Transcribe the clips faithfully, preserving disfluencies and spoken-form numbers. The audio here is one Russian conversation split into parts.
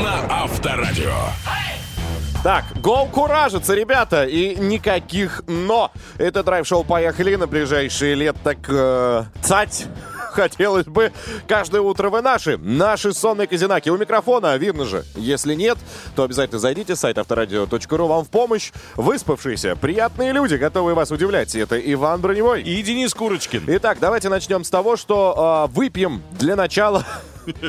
на Авторадио. Так, гоу куражится, ребята, и никаких «но». Это драйв-шоу «Поехали» на ближайшие лет так э, цать. Хотелось бы каждое утро вы наши, наши сонные казинаки. У микрофона, видно же. Если нет, то обязательно зайдите в сайт авторадио точка ру. Вам в помощь выспавшиеся, приятные люди, готовые вас удивлять. Это Иван Броневой. И Денис Курочкин. Итак, давайте начнем с того, что э, выпьем для начала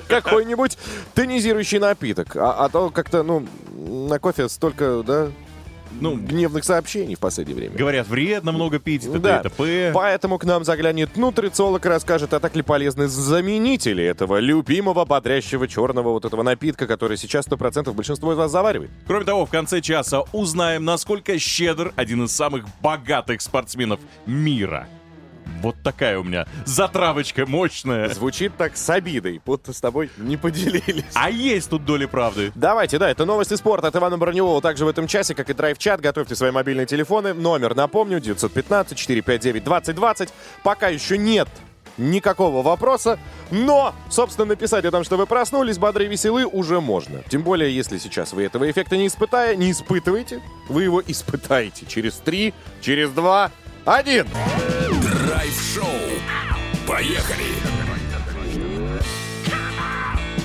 какой-нибудь тонизирующий напиток. А, а то как-то, ну, на кофе столько, да... Ну, гневных сообщений в последнее время. Говорят, вредно много пить, т.д. Да. и т.п. Поэтому к нам заглянет нутрициолог, расскажет, а так ли полезны заменители этого любимого бодрящего черного вот этого напитка, который сейчас сто процентов большинство из вас заваривает. Кроме того, в конце часа узнаем, насколько щедр один из самых богатых спортсменов мира. Вот такая у меня затравочка мощная. Звучит так с обидой, будто с тобой не поделились. А есть тут доли правды. Давайте, да, это новости спорта от Ивана Броневого. Также в этом часе, как и драйв-чат, готовьте свои мобильные телефоны. Номер, напомню, девять один пять четыре пять девять двадцать двадцать. Пока еще нет никакого вопроса, но, собственно, написать о том, что вы проснулись, бодрые, веселы, уже можно. Тем более, если сейчас вы этого эффекта не испытая, не испытываете, вы его испытаете через три, через два, один. Драйв-шоу. Поехали!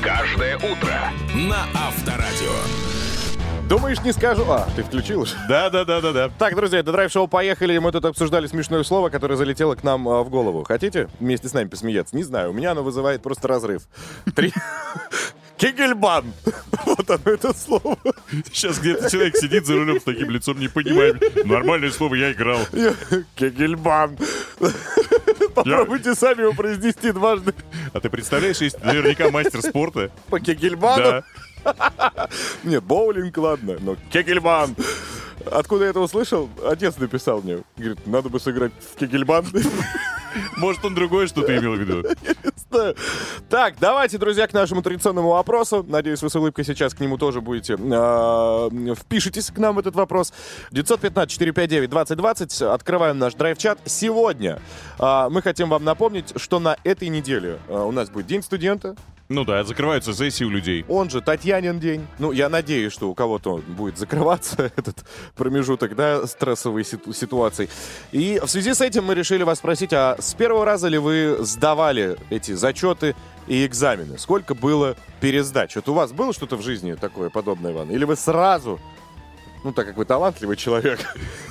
Каждое утро на Авторадио. Думаешь, не скажу? А, ты включил же? Да-да-да-да-да. Так, друзья, это драйв-шоу «Поехали». Мы тут обсуждали смешное слово, которое залетело к нам а, в голову. Хотите вместе с нами посмеяться? Не знаю, у меня оно вызывает просто разрыв. Три... Кегельбан. Вот оно, это слово. Сейчас где-то человек сидит за рулем с таким лицом, не понимает. Нормальное слово, я играл. Кегельбан. Попробуйте я... сами его произнести дважды. А ты представляешь, есть наверняка мастер спорта. По кегельбану? Да. Нет, боулинг, ладно, но кегельбан. Откуда я это услышал? Отец написал мне. Говорит, надо бы сыграть в кегельбан. Может, он другое что-то имел в виду? Так, давайте, друзья, к нашему традиционному вопросу. Надеюсь, вы с улыбкой сейчас к нему тоже будете. Впишитесь к нам в этот вопрос. девять один пять четыре пять девять двадцать двадцать. Открываем наш драйв-чат. Сегодня мы хотим вам напомнить, что на этой неделе у нас будет День студента. Ну да, закрываются сессии у людей. Он же Татьянин день. Ну, я надеюсь, что у кого-то будет закрываться этот промежуток, да, стрессовой ситу- ситуации. И в связи с этим мы решили вас спросить, а с первого раза ли вы сдавали эти зачеты и экзамены? Сколько было пересдач? Вот у вас было что-то в жизни такое подобное, Иван? Или вы сразу... Ну, так как вы талантливый человек,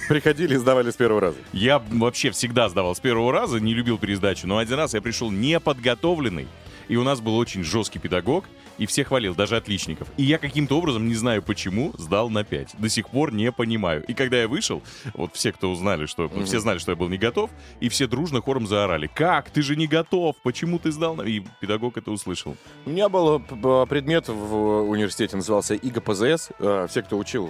приходили и сдавали с первого раза. Я вообще всегда сдавал с первого раза, не любил пересдачу. Но один раз я пришел неподготовленный. И у нас был очень жесткий педагог, и все хвалил, даже отличников. И я каким-то образом, не знаю почему, сдал на пять. До сих пор не понимаю. И когда я вышел, вот все, кто узнали, что... Mm-hmm. Все знали, что я был не готов, и все дружно хором заорали. Как? Ты же не готов! Почему ты сдал на... И педагог это услышал. У меня был предмет в университете, назывался ИГПЗС. Все, кто учил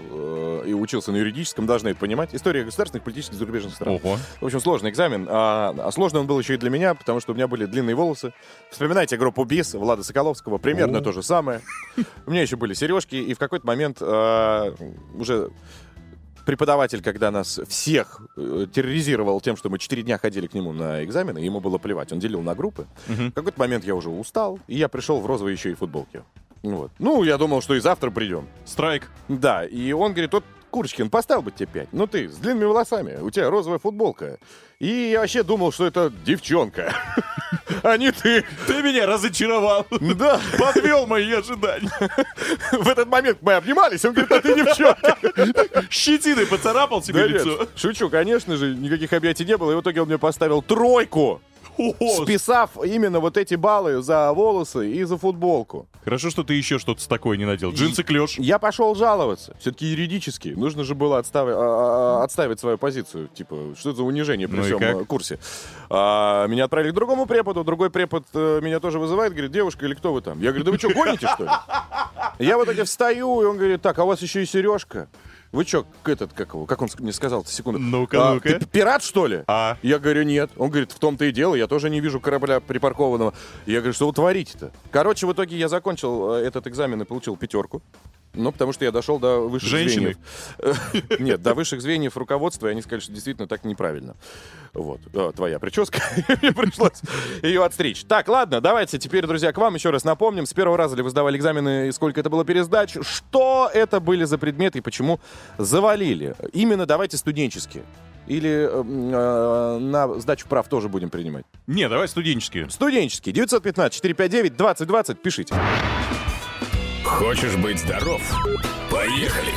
и учился на юридическом, должны это понимать. История государственных, политических, зарубежных стран. Ого. В общем, сложный экзамен. А сложный он был еще и для меня, потому что у меня были длинные волосы. Вспоминайте группу БИС Влада Соколовского. Примерно О. то же самое. У меня еще были сережки, и в какой-то момент э, уже преподаватель, когда нас всех э, терроризировал тем, что мы четыре дня ходили к нему на экзамены, ему было плевать, он делил на группы. Угу. В какой-то момент я уже устал, и я пришел в розовой еще и футболке. Вот. Ну, я думал, что и завтра придем. Страйк. Да, и он говорит, вот, Курочкин, поставил бы тебе пять, ну ты с длинными волосами, у тебя розовая футболка. И я вообще думал, что это девчонка. А не ты. Ты меня разочаровал. Да. Подвел мои ожидания. В этот момент мы обнимались. Он говорит, а ты девчонка. Щетиной поцарапал себе да лицо. Нет, шучу, конечно же, никаких объятий не было. И в итоге он мне поставил тройку. О-о-о. Списав именно вот эти баллы за волосы и за футболку. Хорошо, что ты еще что-то такое не надел. Джинсы клеш. Я пошел жаловаться. Все-таки юридически. Нужно же было отстав... а, отставить свою позицию. Типа, что это за унижение при ну всем курсе. А, меня отправили к другому преподу. Другой препод меня тоже вызывает. Говорит, девушка или кто вы там? Я говорю, да вы что, гоните, что ли? Я вот так встаю, и он говорит, так, а у вас еще и сережка. Вы что, этот, как его, как он мне сказал-то, секунду. Ну-ка, а, ну-ка. Ты пират, что ли? А. Я говорю, нет. Он говорит, в том-то и дело, я тоже не вижу корабля припаркованного. Я говорю, что вы творите-то? Короче, в итоге я закончил этот экзамен и получил пятерку. Ну, потому что я дошел до высших Женщины. звеньев. Нет, до высших звеньев руководства, и они сказали, что действительно так неправильно. Вот. Твоя прическа. Мне пришлось ее отстричь. Так, ладно, давайте теперь, друзья, к вам еще раз напомним. С первого раза ли вы сдавали экзамены, и сколько это было пересдач, что это были за предметы и почему завалили. Именно давайте студенческие. Или э, на сдачу прав тоже будем принимать? Не, давай студенческие. Студенческие. девять один пять четыре пять девять двадцать двадцать. Пишите. Хочешь быть здоров? Поехали!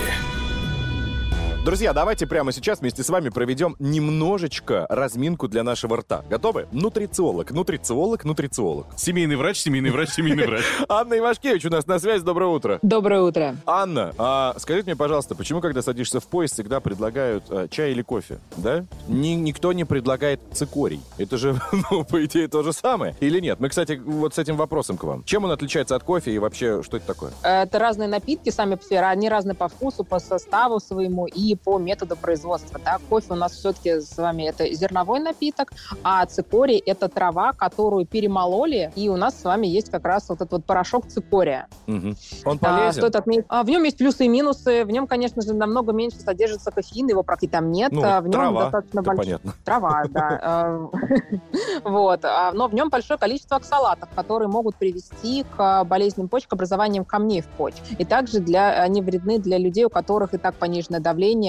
Друзья, давайте прямо сейчас вместе с вами проведем немножечко разминку для нашего рта. Готовы? Нутрициолог, нутрициолог, нутрициолог. Семейный врач, семейный врач, семейный врач. Анна Ивашкевич у нас на связи. Доброе утро. Доброе утро. Анна, а скажите мне, пожалуйста, почему, когда садишься в поезд, всегда предлагают а, чай или кофе, да? Ни, никто не предлагает цикорий. Это же, ну, по идее, то же самое. Или нет? Мы, кстати, вот с этим вопросом к вам. Чем он отличается от кофе и вообще, что это такое? Это разные напитки сами по себе. Они разные по вкусу, по составу своему и по методу производства. Да? Кофе у нас все-таки с вами это зерновой напиток, а цикорий — это трава, которую перемололи, и у нас с вами есть как раз вот этот вот порошок цикория. Угу. Он полезен? А, отметить, а, в нем есть плюсы и минусы. В нем, конечно же, намного меньше содержится кофеина, его практически там нет. Ну, а в нем трава, достаточно больш... понятно. Трава, да. Вот. Но в нем большое количество оксалатов, которые могут привести к болезням почек, образованием камней в почке. И также они вредны для людей, у которых и так пониженное давление.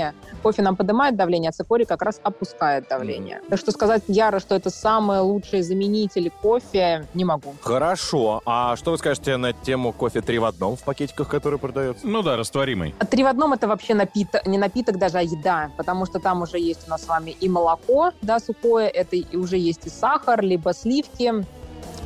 Кофе нам поднимает давление, а цикорий как раз опускает давление. Mm-hmm. Так что сказать яро, что это самые лучшие заменители кофе, не могу. Хорошо. А что вы скажете на тему кофе три в одном в пакетиках, который продается? Ну да, растворимый. Три в одном — это вообще напиток, не напиток даже, а еда, потому что там уже есть у нас с вами и молоко, да, сухое, это и уже есть и сахар, либо сливки,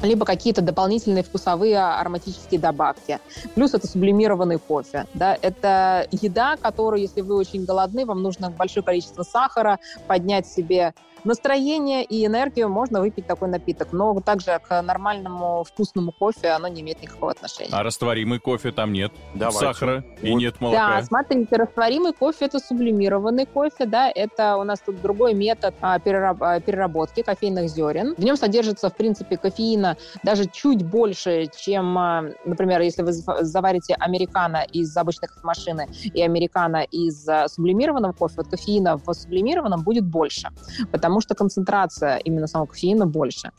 либо какие-то дополнительные вкусовые ароматические добавки. Плюс это сублимированный кофе. Да? Это еда, которую, если вы очень голодны, вам нужно большое количество сахара, поднять себе настроение и энергию, можно выпить такой напиток. Но также к нормальному вкусному кофе оно не имеет никакого отношения. А растворимый кофе там нет? Давайте. Сахара вот. И нет молока? Да, смотрите, растворимый кофе — это сублимированный кофе, да, это у нас тут другой метод а, перераб- а, переработки кофейных зерен. В нем содержится, в принципе, кофеина даже чуть больше, чем, а, например, если вы заварите американо из обычной кофемашины и американо из а, сублимированного кофе, вот кофеина в сублимированном будет больше, потому потому что концентрация именно самого кофеина больше.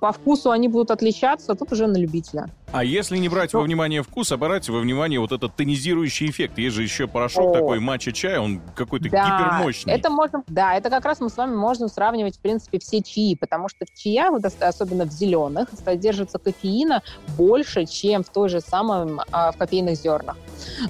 По вкусу они будут отличаться, тут уже на любителя. А если не брать ну, во внимание вкус, а брать во внимание вот этот тонизирующий эффект? Есть же еще порошок о, такой матча-чая, он какой-то да, гипермощный. Это можно, да, это как раз мы с вами можем сравнивать, в принципе, все чаи, потому что в чаях, особенно в зеленых, содержится кофеина больше, чем в той же самой а, в кофейных зернах.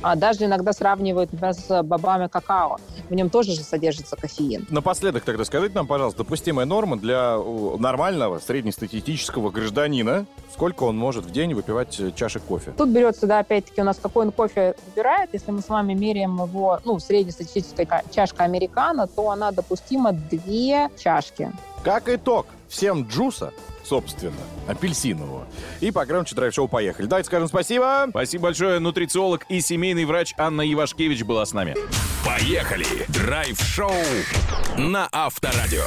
А, даже иногда сравнивают, например, с бобами какао. В нем тоже же содержится кофеин. Напоследок тогда скажите нам, пожалуйста, допустимая норма для нормального среднестатистического гражданина. Сколько он может в день выпивать чашек кофе? Тут берется, да, опять-таки у нас какой он кофе выбирает. Если мы с вами меряем его, ну, среднестатистическая чашка американо, то она допустима две чашки. Как итог, всем джуса, собственно, апельсинового. И погромче драйв-шоу поехали. Давайте скажем спасибо. Спасибо большое. Нутрициолог и семейный врач Анна Ивашкевич была с нами. Поехали. Драйв-шоу на Авторадио.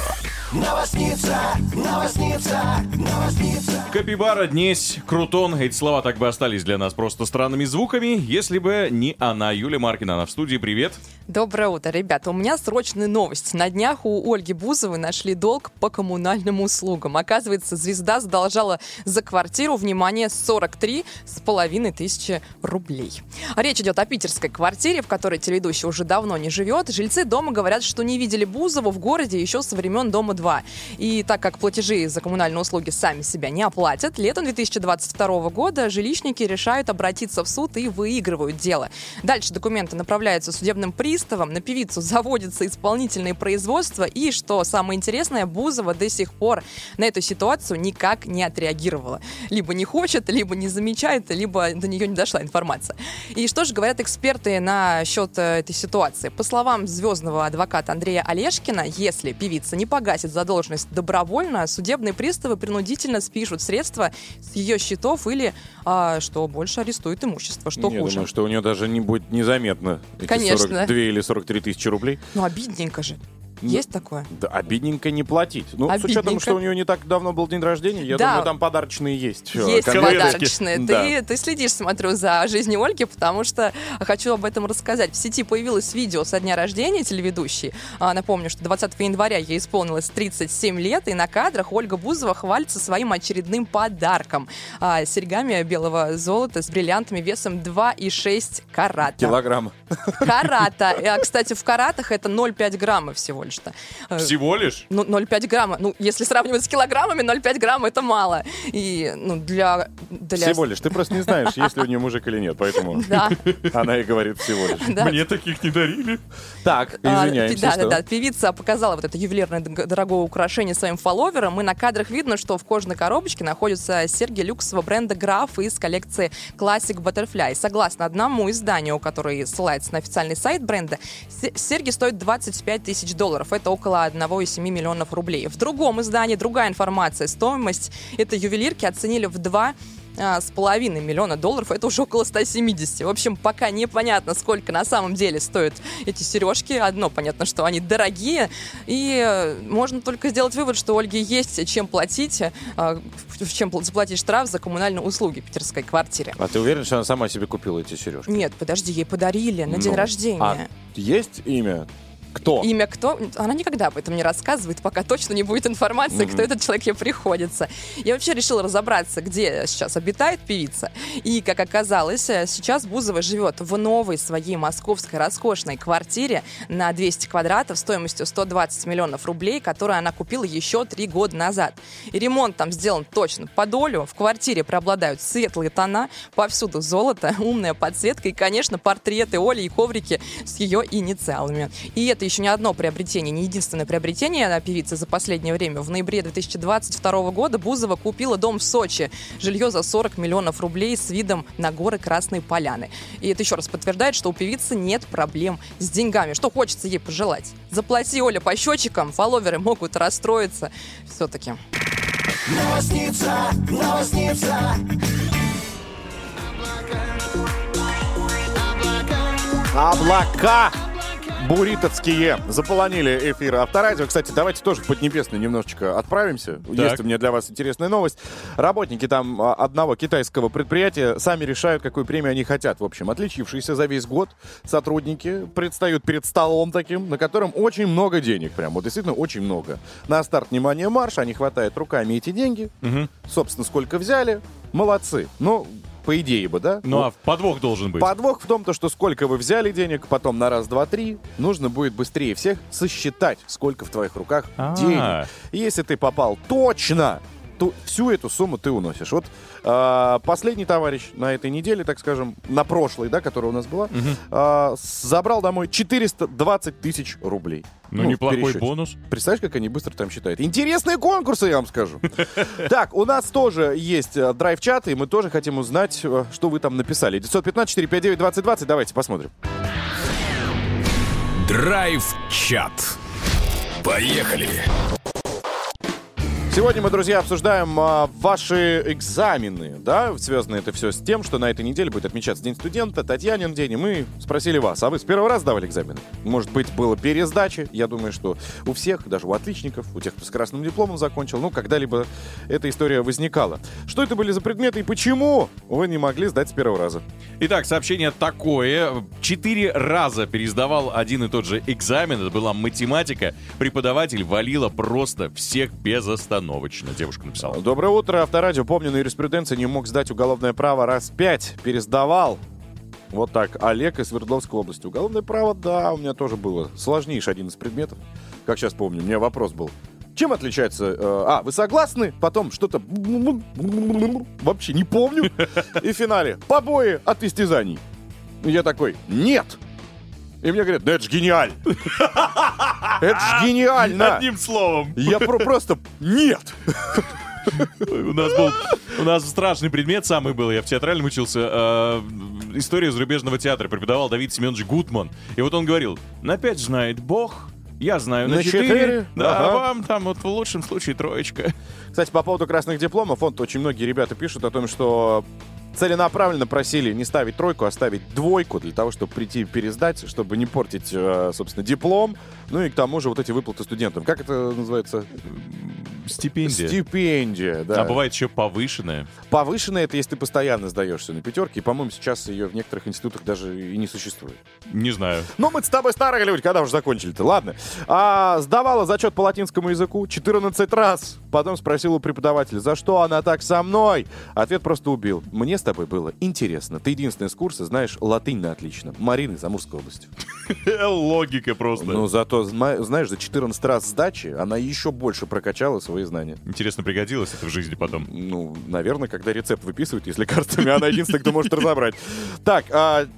Новосница, новосница, новосница. Капибара, днесь, крутон. Эти слова так бы остались для нас просто странными звуками, если бы не она, Юлия Маркина. Она в студии. Привет. Доброе утро, ребята. У меня срочная новость. На днях у Ольги Бузовой нашли долг по коммунальным услугам. Оказывается, звезда задолжала за квартиру, внимание, сорок три с половиной тысячи рублей. Речь идет о питерской квартире, в которой телеведущая уже давно не живет. Жильцы дома говорят, что не видели Бузову в городе еще со времен Дома-два. И так как платежи за коммунальные услуги сами себя не оплатят, летом две тысячи двадцать второго года жилищники решают обратиться в суд и выигрывают дело. Дальше документы направляются судебным приставам, на певицу заводится исполнительное производство, и, что самое интересное, Бузова до сих пор на эту ситуацию никак не отреагировала. Либо не хочет, либо не замечает, либо до нее не дошла информация. И что же говорят эксперты насчет этой ситуации? По словам звездного адвоката Андрея Олешкина, если певица не погасит задолженность добровольно, судебные приставы принудительно спишут средства с ее счетов или, а, что больше, арестуют имущество. Что Я хуже. Я думаю, что у нее даже не будет незаметно эти сорок две или сорок три тысячи рублей. Ну, обидненько же. Есть такое? Да, обидненько не платить. Ну, обидненько. С учетом, что у нее не так давно был день рождения, я да. думаю, там подарочные есть. Есть конвертики. Подарочные. Да. Ты, ты следишь, смотрю, за жизнью Ольги, потому что хочу об этом рассказать. В сети появилось видео со дня рождения телеведущей. А, напомню, что двадцатого января ей исполнилось тридцать семь лет, и на кадрах Ольга Бузова хвалится своим очередным подарком. А, серьгами белого золота с бриллиантами весом два и шесть карата. Килограмма. Карата. А, кстати, в каратах это ноль целых пять десятых грамма всего лишь. Что. Всего лишь? Ну, ноль целых пять десятых грамма. Ну, если сравнивать с килограммами, ноль целых пять десятых грамма это мало. И, ну, для, для... Всего лишь. Ты просто не знаешь, есть ли у нее мужик или нет, поэтому она и говорит всего лишь. Мне таких не дарили. Так, извиняемся. Да, да, да. Певица показала вот это ювелирное дорогое украшение своим фолловерам, и на кадрах видно, что в кожаной коробочке находятся серьги люксового бренда «Граф» из коллекции Classic Butterfly. Согласно одному изданию, которое ссылается на официальный сайт бренда, серьги стоят двадцать пять тысяч долларов. Это около одна целая семь десятых миллионов рублей. В другом издании другая информация. Стоимость этой ювелирки оценили в два с половиной миллиона долларов. Это уже около ста семидесяти. В общем, пока непонятно, сколько на самом деле стоят эти сережки. Одно понятно, что они дорогие. И можно только сделать вывод, что Ольге есть чем платить, чем заплатить штраф за коммунальные услуги в питерской квартире. А ты уверен, что она сама себе купила эти сережки? Нет, подожди, ей подарили на ну, день рождения. А есть имя? Кто? Имя кто? Она никогда об этом не рассказывает, пока точно не будет информации, mm-hmm. кто этот человек ей приходится. Я вообще решила разобраться, где сейчас обитает певица. И, как оказалось, сейчас Бузова живет в новой своей московской роскошной квартире на двести квадратов стоимостью сто двадцать миллионов рублей, которую она купила еще три года назад. И ремонт там сделан точно по долю. В квартире преобладают светлые тона, повсюду золото, умная подсветка и, конечно, портреты Оли и коврики с ее инициалами. И это Это еще не одно приобретение, не единственное приобретение певицы за последнее время. В ноябре две тысячи двадцать второго года Бузова купила дом в Сочи. Жилье за сорок миллионов рублей с видом на горы Красной Поляны. И это еще раз подтверждает, что у певицы нет проблем с деньгами. Что хочется ей пожелать? Заплати, Оля, по счетчикам, фолловеры могут расстроиться все-таки. Новосница, новосница. Облака! Облака! Буритовские заполонили эфир Авторадио. Кстати, давайте тоже в Поднебесный немножечко отправимся. Так. Есть у меня для вас интересная новость. Работники там одного китайского предприятия сами решают, какую премию они хотят. В общем, отличившиеся за весь год сотрудники предстают перед столом таким, на котором очень много денег. Прям вот действительно очень много. На старт, внимание, марш. Они хватают руками эти деньги. Угу. Собственно, сколько взяли. Молодцы. Но... По идее бы, да? Ну, ну а подвох должен быть. Подвох в том-то, что сколько вы взяли денег, потом на раз, два, три, нужно будет быстрее всех сосчитать, сколько в твоих руках А-а-а. денег. И если ты попал точно, то всю эту сумму ты уносишь. Вот э, последний товарищ на этой неделе, так скажем, на прошлой, да, которая у нас была, угу. э, забрал домой четыреста двадцать тысяч рублей. Ну, ну неплохой бонус. Представляешь, как они быстро там считают. Интересные конкурсы, я вам скажу. Так, у нас тоже есть драйв-чат, и мы тоже хотим узнать, что вы там написали. девять один пять четыре пять девять двадцать двадцать, давайте посмотрим. Драйв-чат. Поехали. Сегодня мы, друзья, обсуждаем а, ваши экзамены, да, связано это все с тем, что на этой неделе будет отмечаться День студента, Татьянин день, и мы спросили вас, а вы с первого раза давали экзамены? Может быть, было пересдачи, я думаю, что у всех, даже у отличников, у тех, кто с красным дипломом закончил, ну, когда-либо эта история возникала. Что это были за предметы и почему вы не могли сдать с первого раза? Итак, сообщение такое. Четыре раза пересдавал один и тот же экзамен, это была математика, преподаватель валила просто всех без остановки. Новочно, девушка написала. Доброе утро, Авторадио. Помню, на юриспруденции не мог сдать уголовное право раз пять. Пересдавал. Вот так. Олег из Свердловской области. Уголовное право, да, у меня тоже было. Сложнейший один из предметов. Как сейчас помню, у меня вопрос был. Чем отличается... Э, а, вы согласны? Потом что-то... Вообще не помню. И в финале. Побои от истязаний. Я такой, нет. И мне говорят, да это ж гениально. Это ж гениально. Одним словом. Я просто... Нет. У нас был... У нас страшный предмет самый был. Я в театральном учился. История зарубежного театра. Преподавал Давид Семенович Гутман. И вот он говорил, на пять знает Бог... Я знаю, на четыре, да, ага. А вам там вот в лучшем случае троечка. Кстати, по поводу красных дипломов, вот очень многие ребята пишут о том, что целенаправленно просили не ставить тройку, а ставить двойку для того, чтобы прийти пересдать, чтобы не портить, собственно, диплом. Ну и к тому же вот эти выплаты студентам. Как это называется? Стипендия. Стипендия, да. А бывает еще повышенная. Повышенная — это если ты постоянно сдаешься на пятерки. И, по-моему, сейчас ее в некоторых институтах даже и не существует. Не знаю. Ну, мы с тобой старые люди, когда уже закончили-то, ладно. А, сдавала зачет по латинскому языку четырнадцать раз. Потом спросила у преподавателя, за что она так со мной? Ответ просто убил. Мне с тобой было интересно. Ты единственная с курса знаешь латынь на отлично. Марина из Амурской области. Логика просто. Ну, зато, знаешь, за четырнадцать раз сдачи она еще больше прокачала свою знания. Интересно, пригодилось это в жизни потом? Ну, наверное, когда рецепт выписывают, если картами, она единственная, кто может разобрать. Так,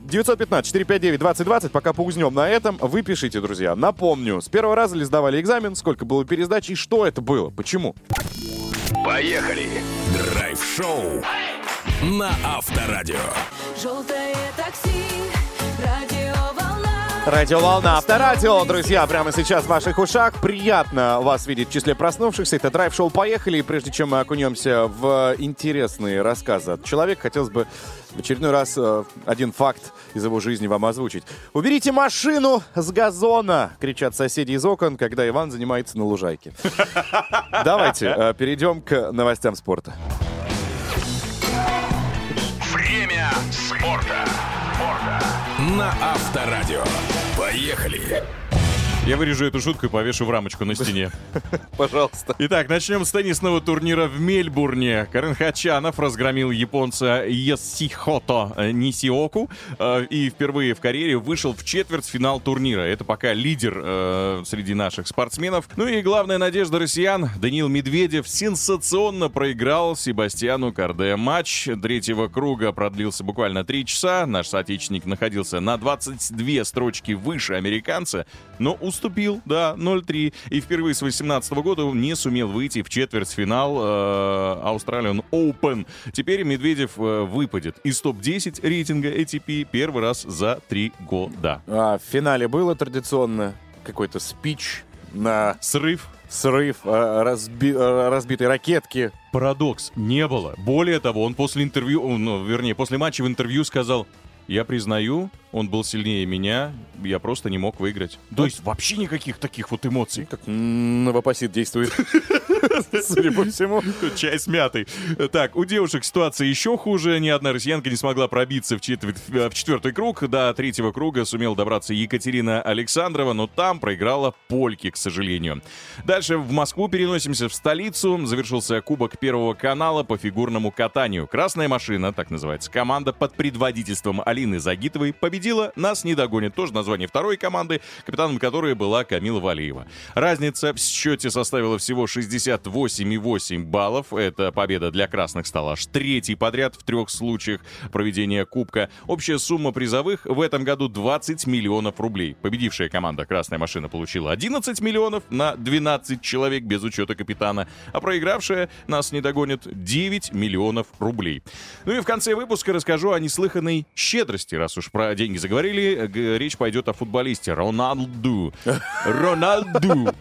девять один пять четыре пять девять двадцать двадцать, пока поузнем на этом, вы пишите, друзья. Напомню, с первого раза ли сдавали экзамен, сколько было пересдач и что это было, почему? Поехали! Драйв-шоу на Авторадио. Желтое такси, радио. Радиоволна Авторадио, друзья, прямо сейчас в ваших ушах. Приятно вас видеть в числе проснувшихся. Это драйв-шоу «Поехали». И прежде чем мы окунемся в интересные рассказы от человека, хотелось бы в очередной раз э, один факт из его жизни вам озвучить. «Уберите машину с газона!» — кричат соседи из окон, когда Иван занимается на лужайке. Давайте э, перейдем к новостям спорта. Время спорта. На Авторадио. Поехали! Я вырежу эту шутку и повешу в рамочку на стене. Пожалуйста. Итак, начнем с теннисного турнира в Мельбурне. Карен Хачанов разгромил японца Йосихото Нисиоку э, и впервые в карьере вышел в четвертьфинал турнира. Это пока лидер э, среди наших спортсменов. Ну и главная надежда россиян. Даниил Медведев сенсационно проиграл Себастьяну Карде матч. Третьего круга продлился буквально три часа. Наш соотечественник находился на двадцать две строчки выше американца, но у уступил, да, ноль три. И впервые с две тысячи восемнадцатого года не сумел выйти в четвертьфинал э, Australian Open. Теперь Медведев э, выпадет из топ десять рейтинга эй ти пи первый раз за три года. А в финале было традиционно какой-то спич на... Срыв. Срыв, э, разби... разбитой ракетки. Парадокс. Не было. Более того, он после интервью, ну, вернее, после матча в интервью сказал... Я признаю, он был сильнее меня, я просто не мог выиграть. То, То есть вообще никаких таких вот эмоций. Как новопосит действует. Судя по всему. Чай с мятой. Так, у девушек ситуация еще хуже. Ни одна россиянка не смогла пробиться в, четвер... в четвертый круг. До третьего круга сумела добраться Екатерина Александрова, но там проиграла польке, к сожалению. Дальше в Москву переносимся, в столицу. Завершился Кубок Первого канала по фигурному катанию. «Красная машина», так называется, команда под предводительством Алины Загитовой победила «Нас не догонят». Тоже название второй команды, капитаном которой была Камила Валиева. Разница в счете составила всего шестьдесят восемь целых восемь десятых баллов. Эта победа для красных стала аж третьей подряд в трех случаях проведения Кубка. Общая сумма призовых в этом году двадцать миллионов рублей. Победившая команда «Красная машина» получила одиннадцать миллионов на двенадцать человек без учета капитана, а проигравшая «Нас не догонят» девять миллионов рублей. Ну и в конце выпуска расскажу о неслыханной щедрости. Раз уж про деньги заговорили, г- речь пойдет о футболисте Роналду. Роналду.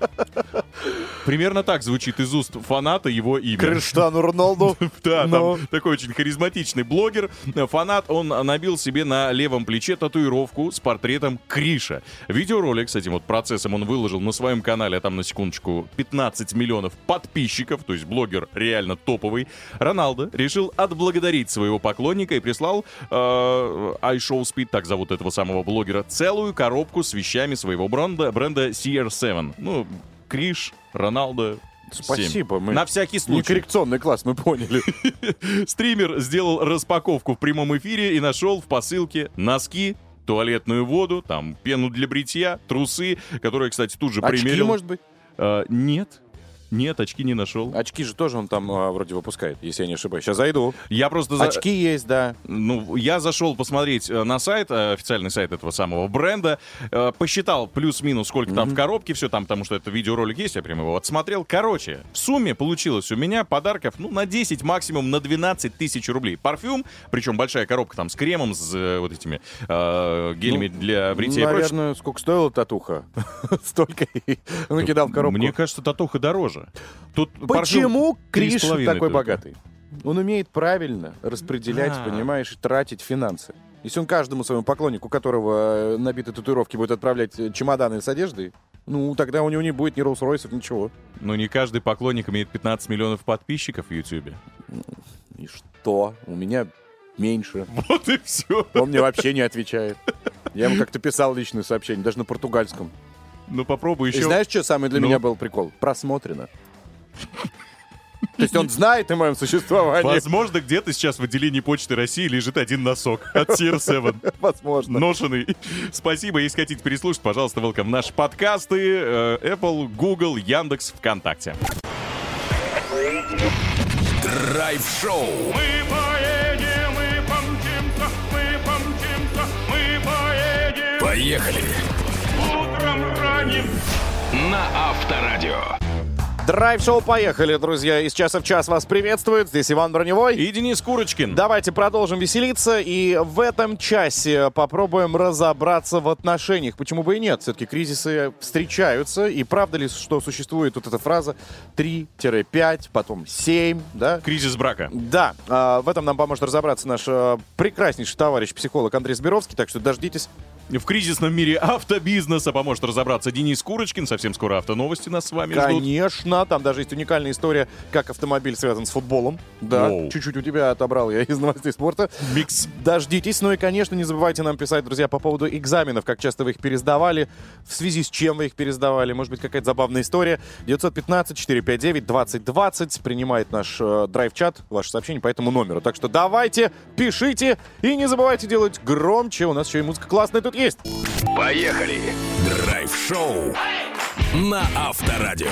Примерно так звучит из уст фаната его имя. Криштиану Роналду. Да, там такой очень харизматичный блогер. Фанат, он набил себе на левом плече татуировку с портретом Криша. Видеоролик с этим вот процессом он выложил на своем канале, а там, на секундочку, пятнадцать миллионов подписчиков, то есть блогер реально топовый. Роналду решил отблагодарить своего поклонника и прислал э, iShowSpeed, так зовут этого самого блогера, целую коробку с вещами своего бренда, бренда си ар семь. Ну, Криш, Роналду... Спасибо, семь. Мы на всякий случай. Не коррекционный класс, мы поняли. Стример сделал распаковку в прямом эфире и нашел в посылке носки, туалетную воду, там пену для бритья, трусы, которые, кстати, тут же примерил. Очки, может быть? А, нет. Нет, очки не нашел. Очки же тоже он там а, вроде выпускает, если я не ошибаюсь. Сейчас зайду. Я просто за... Очки есть, да. Ну, я зашел посмотреть на сайт, официальный сайт этого самого бренда, посчитал плюс-минус, сколько mm-hmm. там в коробке, все там, потому что это видеоролик есть, я прям его отсмотрел. Короче, в сумме получилось у меня подарков, ну, на десять, максимум на двенадцать тысяч рублей. Парфюм, причем большая коробка там с кремом, с э, вот этими э, гелями ну, для бритья и прочего. Наверное, сколько стоила татуха? Столько и накидал в коробку. Мне кажется, татуха дороже. Тут почему Криш такой богатый? Он умеет правильно распределять, а-а-а, понимаешь, тратить финансы. Если он каждому своему поклоннику, которого набиты татуировки, будет отправлять чемоданы с одеждой, ну, тогда у него не будет ни Роллс-Ройсов, ничего. Ну, не каждый поклонник имеет пятнадцать миллионов подписчиков в Ютьюбе. И что? У меня меньше. Вот и все. Он мне вообще не отвечает. Я ему как-то писал личные сообщения, даже на португальском. Ну, попробуй еще. И знаешь, что самый для ну... меня был прикол? Просмотрено. То есть он знает о моем существовании. Возможно, где-то сейчас в отделении Почты России лежит один носок от си ар семь. Возможно. Ношенный. Спасибо. Если хотите переслушать, пожалуйста, welcome. Наши подкасты Apple, Google, Яндекс, ВКонтакте. Драйв-шоу. Мы поедем, мы помчимся, мы помчимся, мы поедем. Поехали. Утром ранним на Авторадио. Драйв-шоу «Поехали», друзья. Из часа в час вас приветствуют. Здесь Иван Броневой и Денис Курочкин. Давайте продолжим веселиться. И в этом часе попробуем разобраться в отношениях. Почему бы и нет? Все-таки кризисы встречаются. И правда ли, что существует вот эта фраза три-пять, потом семь, да? Кризис брака. Да. В этом нам поможет разобраться наш прекраснейший товарищ-психолог Андрей Зберовский. Так что дождитесь. В кризисном мире автобизнеса поможет разобраться Денис Курочкин. Совсем скоро автоновости нас с вами ждут. Конечно, там даже есть уникальная история, как автомобиль связан с футболом. Да, Воу. Чуть-чуть у тебя отобрал я из новостей спорта. Микс. Дождитесь. Ну и, конечно, не забывайте нам писать, друзья, по поводу экзаменов. Как часто вы их пересдавали, в связи с чем вы их пересдавали. Может быть, какая-то забавная история. девять один пять четыре пять девять двадцать двадцать принимает наш э, драйв-чат, ваше сообщение по этому номеру. Так что давайте, пишите и не забывайте делать громче. У нас еще и музыка классная тут есть. Поехали! Драйв-шоу на Авторадио.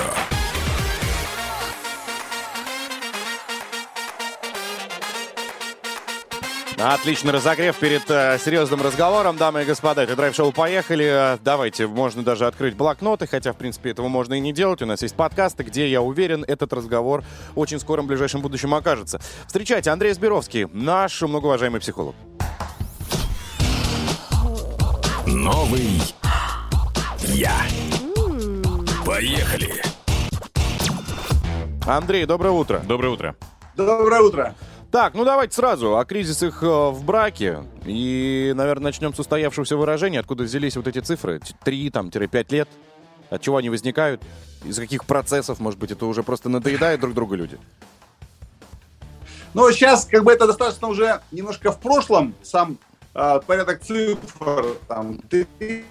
Отлично, разогрев перед э, серьезным разговором, дамы и господа. Это драйв-шоу «Поехали». Давайте, можно даже открыть блокноты, хотя, в принципе, этого можно и не делать. У нас есть подкасты, где, я уверен, этот разговор очень скоро, в ближайшем будущем окажется. Встречайте, Андрей Зберовский, наш многоуважаемый психолог. Новый я. Поехали. Андрей, доброе утро. Доброе утро. Доброе утро. Так, ну давайте сразу о кризисах в браке. И, наверное, начнем с устоявшегося выражения, откуда взялись вот эти цифры. три-пять лет. От чего они возникают? Из каких процессов, может быть, это уже просто надоедает друг другу люди? Ну, сейчас как бы это достаточно уже немножко в прошлом. Сам э, порядок цифр, там, три-пять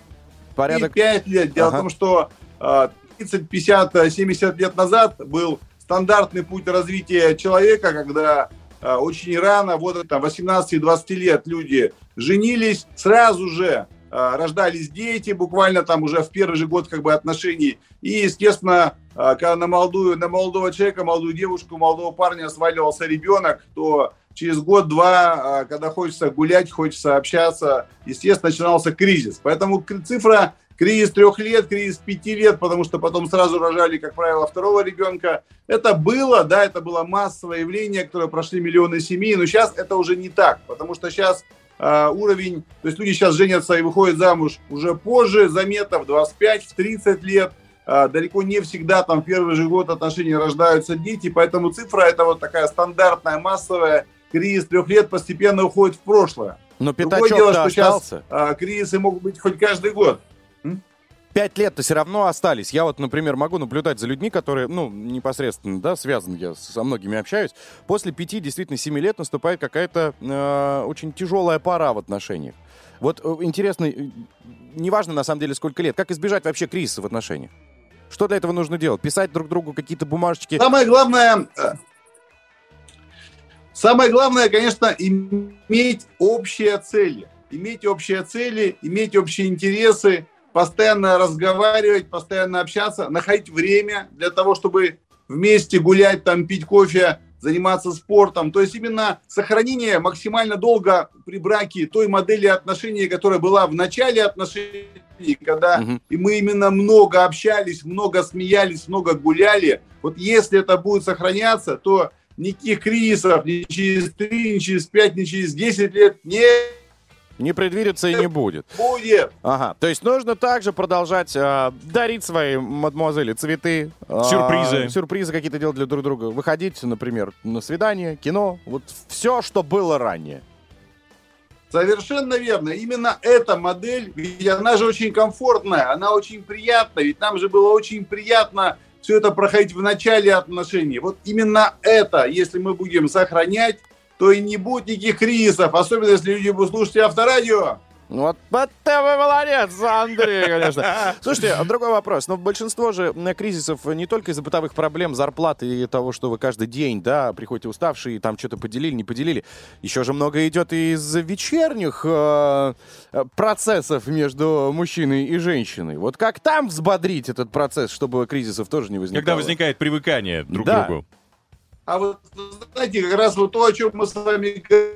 порядок... лет. Дело ага. в том, что э, тридцать, пятьдесят, семьдесят лет назад был стандартный путь развития человека, когда... Очень рано, вот там восемнадцать-двадцать лет люди женились, сразу же э, рождались дети, буквально там уже в первый же год как бы отношений. И, естественно, э, когда на, молодую, на молодого человека, молодую девушку, молодого парня сваливался ребенок, то через год-два, э, когда хочется гулять, хочется общаться, естественно, начинался кризис. Поэтому цифра... Кризис трех лет, кризис пяти лет, потому что потом сразу рожали, как правило, второго ребенка. Это было, да, это было массовое явление, которое прошли миллионы семей, но сейчас это уже не так, потому что сейчас э, уровень, то есть люди сейчас женятся и выходят замуж уже позже, заметно в двадцать пять - тридцать лет, э, далеко не всегда там в первый же год отношений рождаются дети, поэтому цифра это вот такая стандартная, массовая, кризис трех лет постепенно уходит в прошлое. Но пятачок-то другое дело, что остался. Сейчас э, кризисы могут быть хоть каждый год. Пять лет-то все равно остались. Я вот, например, могу наблюдать за людьми, которые, ну, непосредственно, да, связан я со многими общаюсь. После пяти, действительно, семи лет наступает какая-то э, очень тяжелая пора в отношениях. Вот интересно, неважно, на самом деле, сколько лет, как избежать вообще кризиса в отношениях? Что для этого нужно делать? Писать друг другу какие-то бумажечки? Самое главное... Самое главное, конечно, иметь общие цели. Иметь общие цели, иметь общие интересы. Постоянно разговаривать, постоянно общаться, находить время для того, чтобы вместе гулять, там, пить кофе, заниматься спортом. То есть именно сохранение максимально долго при браке той модели отношений, которая была в начале отношений, когда угу. и мы именно много общались, много смеялись, много гуляли. Вот если это будет сохраняться, то никаких кризисов ни через три, ни через пять, ни через десять лет не Не предвидится и не будет. Будет. Ага. То есть нужно также продолжать э, дарить своей мадемуазели цветы. Э, сюрпризы. Сюрпризы какие-то делать для друг друга. Выходить, например, на свидание, кино. Вот все, что было ранее. Совершенно верно. Именно эта модель, ведь она же очень комфортная, она очень приятная. Ведь нам же было очень приятно все это проходить в начале отношений. Вот именно это, если мы будем сохранять, то и не будет никаких кризисов. Особенно, если люди будут слушать авторадио. Вот это вы молодец, Андрей, конечно. Слушайте, другой вопрос. Но большинство же кризисов не только из-за бытовых проблем, зарплаты и того, что вы каждый день, да, приходите уставшие, там что-то поделили, не поделили. Еще же много идет из вечерних э, процессов между мужчиной и женщиной. Вот как там взбодрить этот процесс, чтобы кризисов тоже не возникало? Когда возникает привыкание друг да. к другу. А вот, знаете, как раз вот то, о чем мы с вами говорим,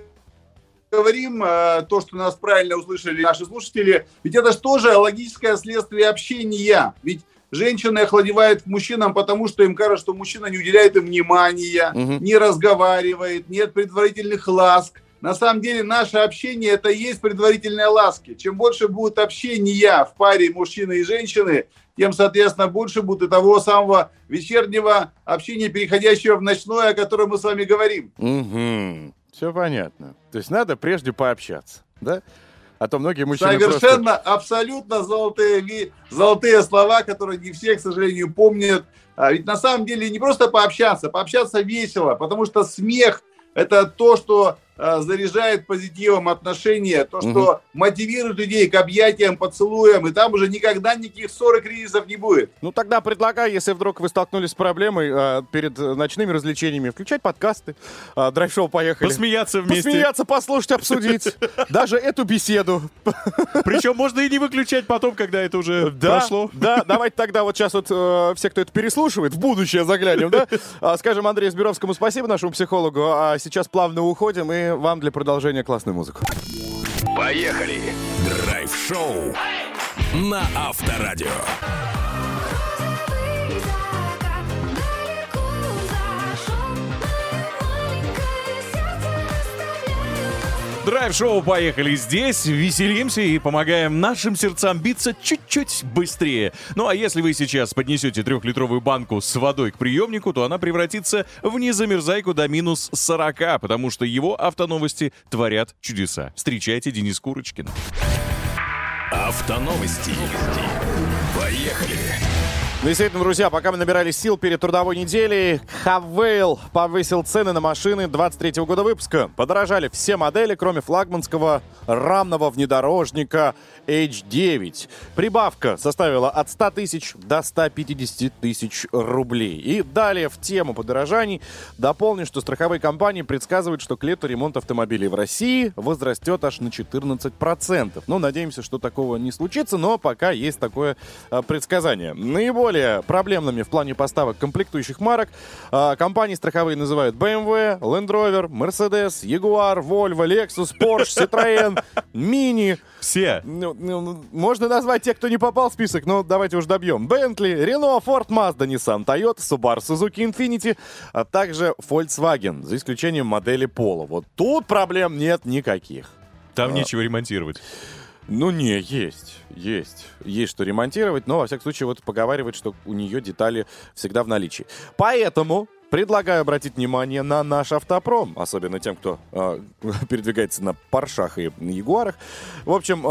говорим, то, что нас правильно услышали наши слушатели, ведь это же тоже логическое следствие общения. Ведь женщины охладевают к мужчинам, потому что им кажется, что мужчина не уделяет им внимания, угу. не разговаривает, нет предварительных ласк. На самом деле наше общение – это и есть предварительные ласки. Чем больше будет общения в паре мужчины и женщины, тем, соответственно, больше будет и того самого вечернего общения, переходящего в ночное, о котором мы с вами говорим. Угу. Все понятно. То есть надо прежде пообщаться, да? А то многие мужчины совершенно, просто... абсолютно золотые, золотые слова, которые не все, к сожалению, помнят. А ведь на самом деле не просто пообщаться, пообщаться весело, потому что смех – это то, что а, заряжает позитивом отношения, то, что угу. мотивирует людей к объятиям, поцелуям, и там уже никогда никаких ссор и кризисов не будет. Ну тогда предлагаю, если вдруг вы столкнулись с проблемой а, перед ночными развлечениями, включать подкасты, а, драйв-шоу «Поехали». Посмеяться вместе. Посмеяться, послушать, обсудить. Даже эту беседу. Причем можно и не выключать потом, когда это уже прошло. Да, давайте тогда вот сейчас вот все, кто это переслушивает, в будущее заглянем, да? Скажем Андрею Зберовскому спасибо, нашему психологу, а сейчас плавно уходим и вам для продолжения классную музыку. Поехали! Драйв-шоу на Авторадио. Драйв-шоу «Поехали» здесь, веселимся и помогаем нашим сердцам биться чуть-чуть быстрее. Ну а если вы сейчас поднесете трехлитровую банку с водой к приемнику, то она превратится в незамерзайку до минус сорока, потому что его автоновости творят чудеса. Встречайте, Денис Курочкин. Автоновости. Поехали. Действительно, друзья, пока мы набирали сил перед трудовой неделей, Хавейл повысил цены на машины двадцать третьего года выпуска. Подорожали все модели, кроме флагманского рамного внедорожника эйч девять. Прибавка составила от ста тысяч до ста пятидесяти тысяч рублей. И далее в тему подорожаний дополню, что страховые компании предсказывают, что к лету ремонт автомобилей в России возрастет аж на четырнадцать процентов. Ну, надеемся, что такого не случится, но пока есть такое предсказание. Наиболее проблемными в плане поставок комплектующих марок а, компании страховые называют бэ эм вэ, Land Rover, Mercedes, Jaguar, Volvo, Lexus, Porsche, Citroën, Mini. Все. Можно назвать тех, кто не попал в список, но давайте уж добьем. Bentley, Renault, Ford, Mazda, Nissan, Toyota, Subaru, Suzuki, Infiniti, а также Volkswagen, за исключением модели Polo. Вот тут проблем нет никаких. Там а. нечего ремонтировать. Ну не, есть, есть, есть что ремонтировать, но, во всяком случае, вот поговаривать, что у нее детали всегда в наличии. Поэтому предлагаю обратить внимание на наш автопром, особенно тем, кто э, передвигается на Поршах и Ягуарах. В общем, э,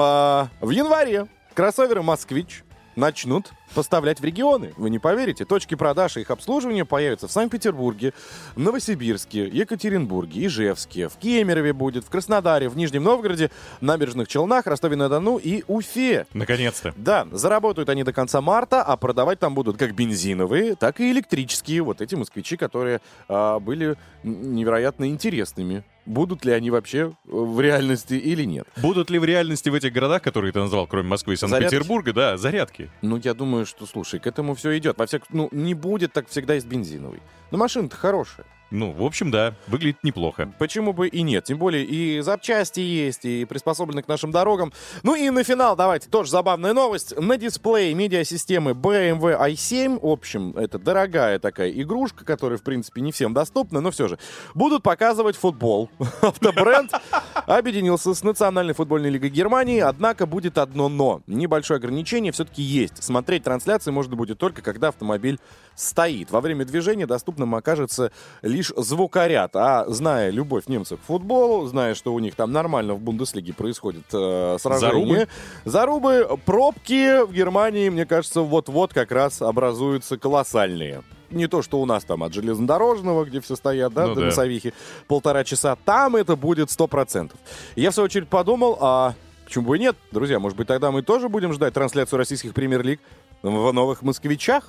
в январе кроссоверы «Москвич» начнут поставлять в регионы. Вы не поверите, точки продаж и их обслуживания появятся в Санкт-Петербурге, Новосибирске, Екатеринбурге, Ижевске, в Кемерове будет, в Краснодаре, в Нижнем Новгороде, Набережных Челнах, Ростове-на-Дону и Уфе. Наконец-то. Да, заработают они до конца марта, а продавать там будут как бензиновые, так и электрические вот эти москвичи, которые а, были невероятно интересными. Будут ли они вообще в реальности или нет? Будут ли в реальности в этих городах, которые ты назвал, кроме Москвы и Санкт-Петербурга, да, зарядки? Ну, я думаю, что, слушай, к этому все идет. Во всяком, ну, не будет, так всегда есть бензиновый. Но машина-то хорошая. Ну, в общем, да, выглядит неплохо. Почему бы и нет? Тем более и запчасти есть, и приспособлены к нашим дорогам. Ну и на финал давайте тоже забавная новость. На дисплее медиасистемы бэ эм вэ ай семь, в общем, это дорогая такая игрушка, которая, в принципе, не всем доступна, но все же, будут показывать футбол. Автобренд объединился с Национальной футбольной лигой Германии, однако будет одно «но». Небольшое ограничение все-таки есть. Смотреть трансляции можно будет только, когда автомобиль стоит. Во время движения доступным окажется лишь звукоряд. А зная любовь немцев к футболу, зная, что у них там нормально в Бундеслиге происходит э, сражение, зарубы. зарубы, пробки в Германии, мне кажется, вот-вот как раз образуются колоссальные. Не то, что у нас там от железнодорожного, где все стоят, да, ну, до да. Носовихи, полтора часа. Там это будет сто процентов. Я, в свою очередь, подумал, а почему бы и нет? Друзья, может быть, тогда мы тоже будем ждать трансляцию российских премьер-лиг в новых москвичах?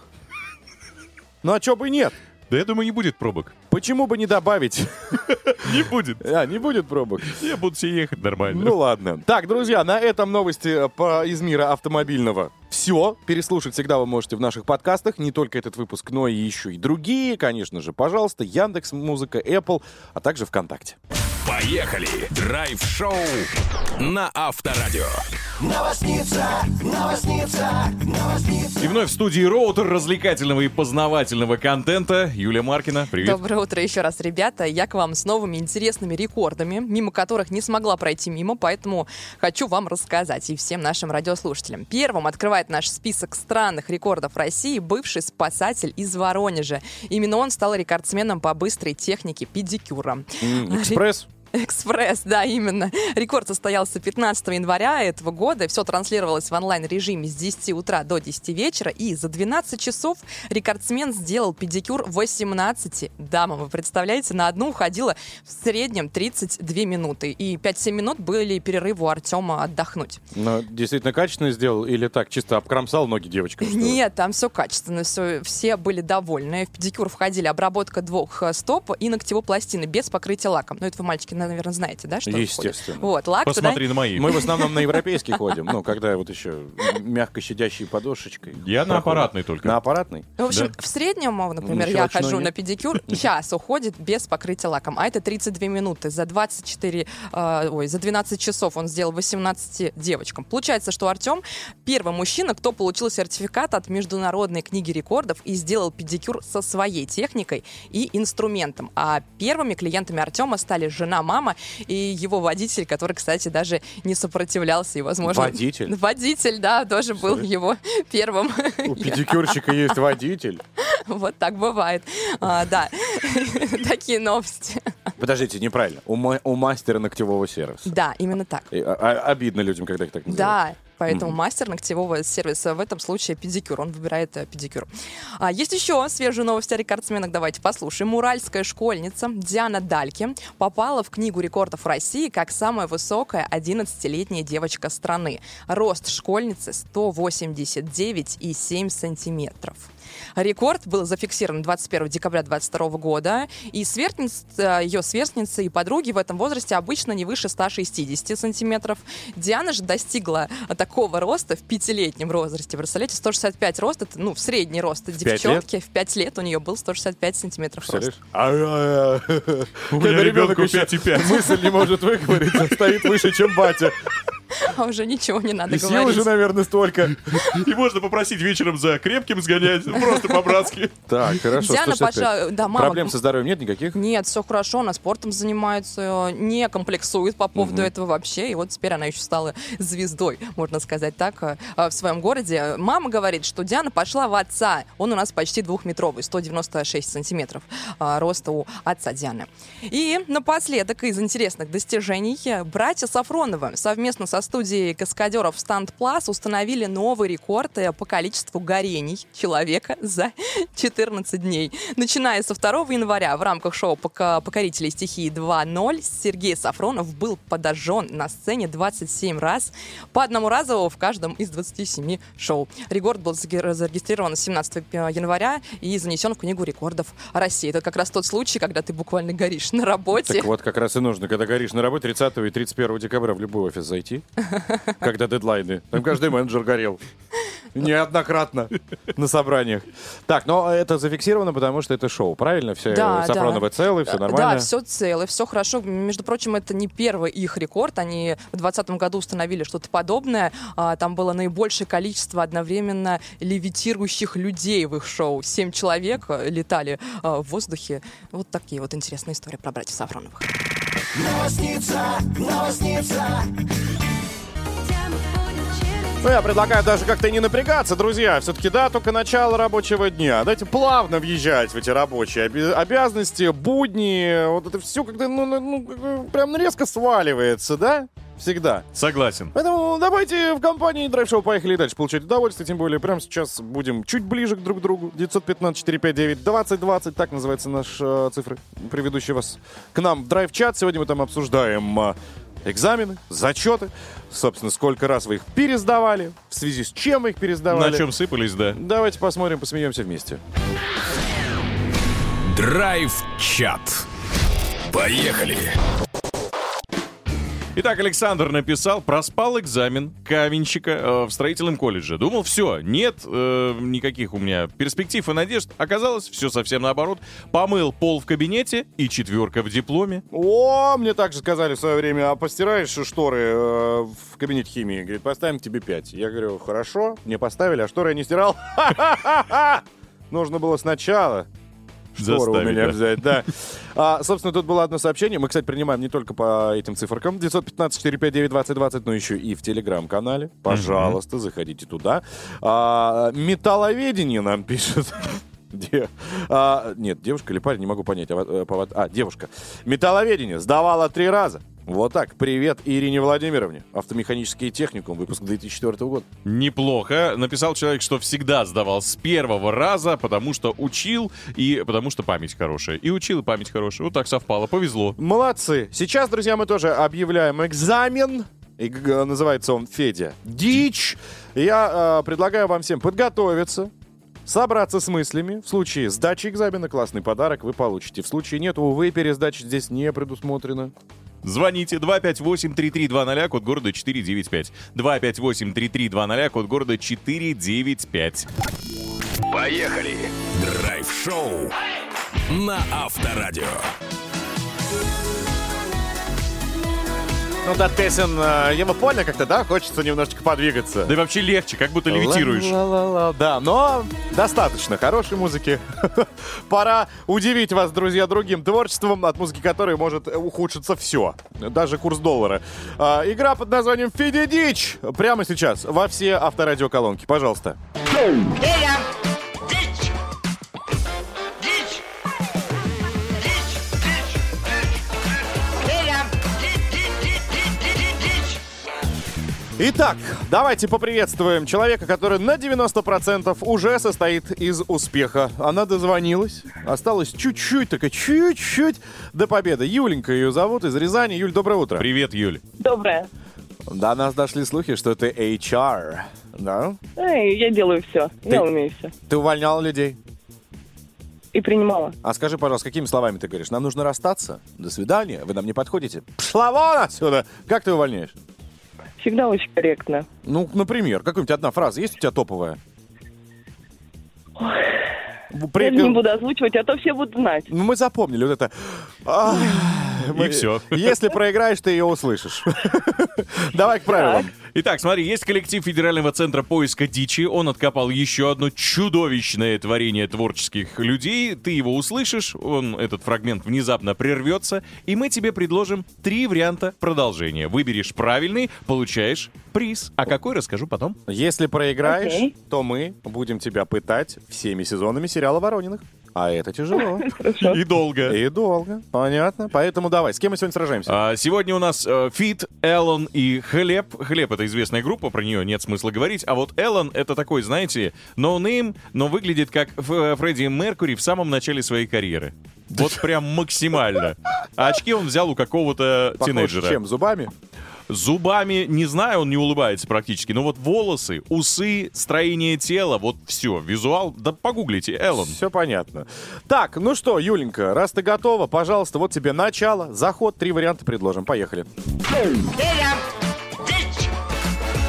Ну, а чё бы и нет? Да я думаю, не будет пробок. Почему бы не добавить? Не будет. А, не будет пробок. Я буду все ехать нормально. Ну, ладно. Так, друзья, на этом новости из мира автомобильного. Все. Переслушать всегда вы можете в наших подкастах. Не только этот выпуск, но и еще и другие. Конечно же, пожалуйста, Яндекс.Музыка, Apple, а также ВКонтакте. Поехали! Драйв-шоу на Авторадио. Новосница, новосница, новосница. И вновь в студии роутер развлекательного и познавательного контента. Юлия Маркина, привет. Доброе утро еще раз, ребята. Я к вам с новыми интересными рекордами, мимо которых не смогла пройти мимо, поэтому хочу вам рассказать и всем нашим радиослушателям. Первым открывает наш список странных рекордов России бывший спасатель из Воронежа. Именно он стал рекордсменом по быстрой технике педикюра. Mm, экспресс? Экспресс, да, именно. Рекорд состоялся пятнадцатого января этого года. Все транслировалось в онлайн-режиме с десяти утра до десяти вечера. И за двенадцать часов рекордсмен сделал педикюр восемнадцати дамам. Вы представляете, на одну уходило в среднем тридцать две минуты. И пять-семь минут были перерыву Артема отдохнуть. Но действительно качественно сделал или так, чисто обкромсал ноги девочкам? Нет, там все качественно. Все, все были довольны. В педикюр входили обработка двух стоп и ногтевой пластины без покрытия лаком. Ну, это вы, мальчики, наверное, знаете, да, что естественно. Вот, лак, посмотри туда... на мои. Мы в основном на европейские ходим, ну, когда вот еще мягко щадящей подошечкой. Я на аппаратной только. На аппаратной? В общем, в среднем, например, я хожу на педикюр, час уходит без покрытия лаком, а это тридцать две минуты. За двадцать четыре, ой, за двенадцать часов он сделал восемнадцати девочкам. Получается, что Артем первый мужчина, кто получил сертификат от Международной книги рекордов и сделал педикюр со своей техникой и инструментом. А первыми клиентами Артема стали жена, мама и его водитель, который, кстати, даже не сопротивлялся. И, возможно, водитель? Водитель, да, тоже был его первым. У педикюрщика есть водитель. Вот так бывает. А, да, такие новости. Подождите, неправильно. У, ма- у мастера ногтевого сервиса. Да, именно так. И, а, обидно людям, когда их так называют. Да. Поэтому mm-hmm. мастер ногтевого сервиса в этом случае педикюр. Он выбирает э, педикюр. А, есть еще свежие новости о рекордсменах. Давайте послушаем. Уральская школьница Диана Дальки попала в Книгу рекордов России как самая высокая одиннадцатилетняя девочка страны. Рост школьницы сто восемьдесят девять целых семь сантиметров. Рекорд был зафиксирован двадцать первого декабря две тысячи двадцать второго года, и сверстниц, ее сверстницы и подруги в этом возрасте обычно не выше ста шестидесяти сантиметров. Диана же достигла такого роста в пятилетнем возрасте. Представляете, сто шестьдесят пять рост, это, ну, в средний рост девчонки. В пять лет у нее был сто шестьдесят пять сантиметров рост. У меня ребенку пять и пять. Мысль не может выговорить, он стоит выше, чем батя. А уже ничего не надо и говорить. И сил уже, наверное, столько. И можно попросить вечером за крепким сгонять. Просто по-братски. Так, хорошо. Диана, пожалуй, да, мама. Проблем со здоровьем нет никаких? Нет, все хорошо. Она спортом занимается, не комплексует по поводу угу. этого вообще. И вот теперь она еще стала звездой, можно сказать так, в своем городе. Мама говорит, что Диана пошла в отца. Он у нас почти двухметровый, сто девяносто шесть сантиметров роста у отца Дианы. И напоследок из интересных достижений братья Сафроновы совместно со студии каскадеров Stand Plus установили новый рекорд по количеству горений человека за четырнадцать дней. Начиная со второго января в рамках шоу «Покорители стихии два ноль» Сергей Сафронов был подожжен на сцене двадцать семь раз, по одному разу в каждом из двадцати семи шоу. Рекорд был зарегистрирован семнадцатого января и занесен в Книгу рекордов России. Это как раз тот случай, когда ты буквально горишь на работе. Так вот, как раз и нужно, когда горишь на работе, тридцатого и тридцать первого декабря в любой офис зайти. Когда дедлайны. Там каждый менеджер горел. Неоднократно на собраниях. Так, но это зафиксировано, потому что это шоу, правильно? Все да, Сафроновы да. целы, все нормально? Да, все целы, все хорошо. Между прочим, это не первый их рекорд. Они в двадцатом году установили что-то подобное. Там было наибольшее количество одновременно левитирующих людей в их шоу. Семь человек летали в воздухе. Вот такие вот интересные истории про братьев Сафроновых. Новосница, новосница. Ну, я предлагаю даже как-то не напрягаться, друзья. Все-таки, да, только начало рабочего дня. Дайте плавно въезжать в эти рабочие оби- обязанности, будни. Вот это все как-то, ну, ну, прям резко сваливается, да? Всегда. Согласен. Поэтому давайте в компании драйв-шоу поехали дальше получать удовольствие. Тем более, прямо сейчас будем чуть ближе друг к другу. девять один пять четыре пять девять двадцать двадцать. Так называются наши э, цифры, приведущие вас к нам в драйв-чат. Сегодня мы там обсуждаем... Э, экзамены, зачеты, собственно, сколько раз вы их пересдавали, в связи с чем вы их пересдавали. На чем сыпались, да. Давайте посмотрим, посмеемся вместе. Драйв-чат. Поехали! Итак, Александр написал, проспал экзамен каменщика э, в строительном колледже. Думал, все, нет э, никаких у меня перспектив и надежд. Оказалось, все совсем наоборот. Помыл пол в кабинете и четверка в дипломе. О, мне также сказали в свое время, а постираешь шторы э, в кабинете химии? Говорит, поставим тебе пять. Я говорю, хорошо, мне поставили, а шторы я не стирал. Нужно было сначала... Штору у меня да. взять, да. А, собственно, тут было одно сообщение. Мы, кстати, принимаем не только по этим циферкам. девять один пять четыре пять девять двадцать двадцать, но еще и в Телеграм-канале. Пожалуйста, mm-hmm. заходите туда. А, металловедение нам пишет... Де... А, нет, девушка или парень, не могу понять. А, а, девушка. Металловедение сдавала три раза. Вот так. Привет Ирине Владимировне. Автомеханический техникум, выпуск две тысячи четвёртого года. Неплохо. Написал человек, что всегда сдавал с первого раза, потому что учил и потому что память хорошая. И учил, и память хорошая. Вот так совпало. Повезло. Молодцы. Сейчас, друзья, мы тоже объявляем экзамен. И, называется он Федя. Дичь. Я э, предлагаю вам всем подготовиться. Собраться с мыслями. В случае сдачи экзамена классный подарок вы получите. В случае нет, увы, пересдача здесь не предусмотрена. Звоните два пять восемь три три два ноль, код города четыре девять пять. два пять восемь три три два ноль, код города четыре девять пять. Поехали! Драйв-шоу на Авторадио. Ну, от песен ему больно как-то, да? Хочется немножечко подвигаться. Да и вообще легче, как будто левитируешь. Ла-ла-ла-ла. Да, но достаточно хорошей музыки. Пора удивить вас, друзья, другим творчеством, от музыки которой может ухудшиться все. Даже курс доллара. А, игра под названием «Федя Дичь» прямо сейчас во все авторадиоколонки. Пожалуйста. Федя! Дичь! Дичь! Дичь! Дичь! Федя! Итак, давайте поприветствуем человека, который на девяносто процентов уже состоит из успеха. Она дозвонилась, осталось чуть-чуть, только чуть-чуть до победы. Юленька ее зовут, из Рязани. Юль, доброе утро. Привет, Юль. Доброе. До нас дошли слухи, что ты эйч ар, да? Эй, я делаю все, ты, я умею все. Ты увольняла людей? И принимала. А скажи, пожалуйста, какими словами ты говоришь? Нам нужно расстаться, до свидания, вы нам не подходите. Пшла вон отсюда! Как ты увольняешь? Всегда очень корректно. Ну, например, какая-нибудь одна фраза есть у тебя топовая? При... Я не буду озвучивать, а то все будут знать. Ну, мы запомнили вот это. А... Мы... И все. Если проиграешь, ты ее услышишь. Давай к правилам. Итак, смотри, есть коллектив Федерального центра поиска дичи. Он откопал еще одно чудовищное творение творческих людей. Ты его услышишь, он, этот фрагмент внезапно прервется, и мы тебе предложим три варианта продолжения. Выберешь правильный, получаешь приз. А какой, расскажу потом. Если проиграешь, okay. то мы будем тебя пытать всеми сезонами сериала «Ворониных». А это тяжело. И долго. И долго. Понятно. Поэтому давай. С кем мы сегодня сражаемся? А, сегодня у нас э, Фит, Эллен и Хлеб. Хлеб — это известная группа, про нее нет смысла говорить. А вот Эллен — это такой, знаете, ноунейм, но выглядит как Фредди Меркьюри в самом начале своей карьеры. Вот прям максимально. А очки он взял у какого-то тинейджера. Похоже, чем? Зубами? Зубами, не знаю, он не улыбается практически, но вот волосы, усы, строение тела, вот все, визуал, да погуглите, Эллен. Все понятно. Так, ну что, Юленька, раз ты готова, пожалуйста, вот тебе начало, заход, три варианта предложим, поехали. Дичь!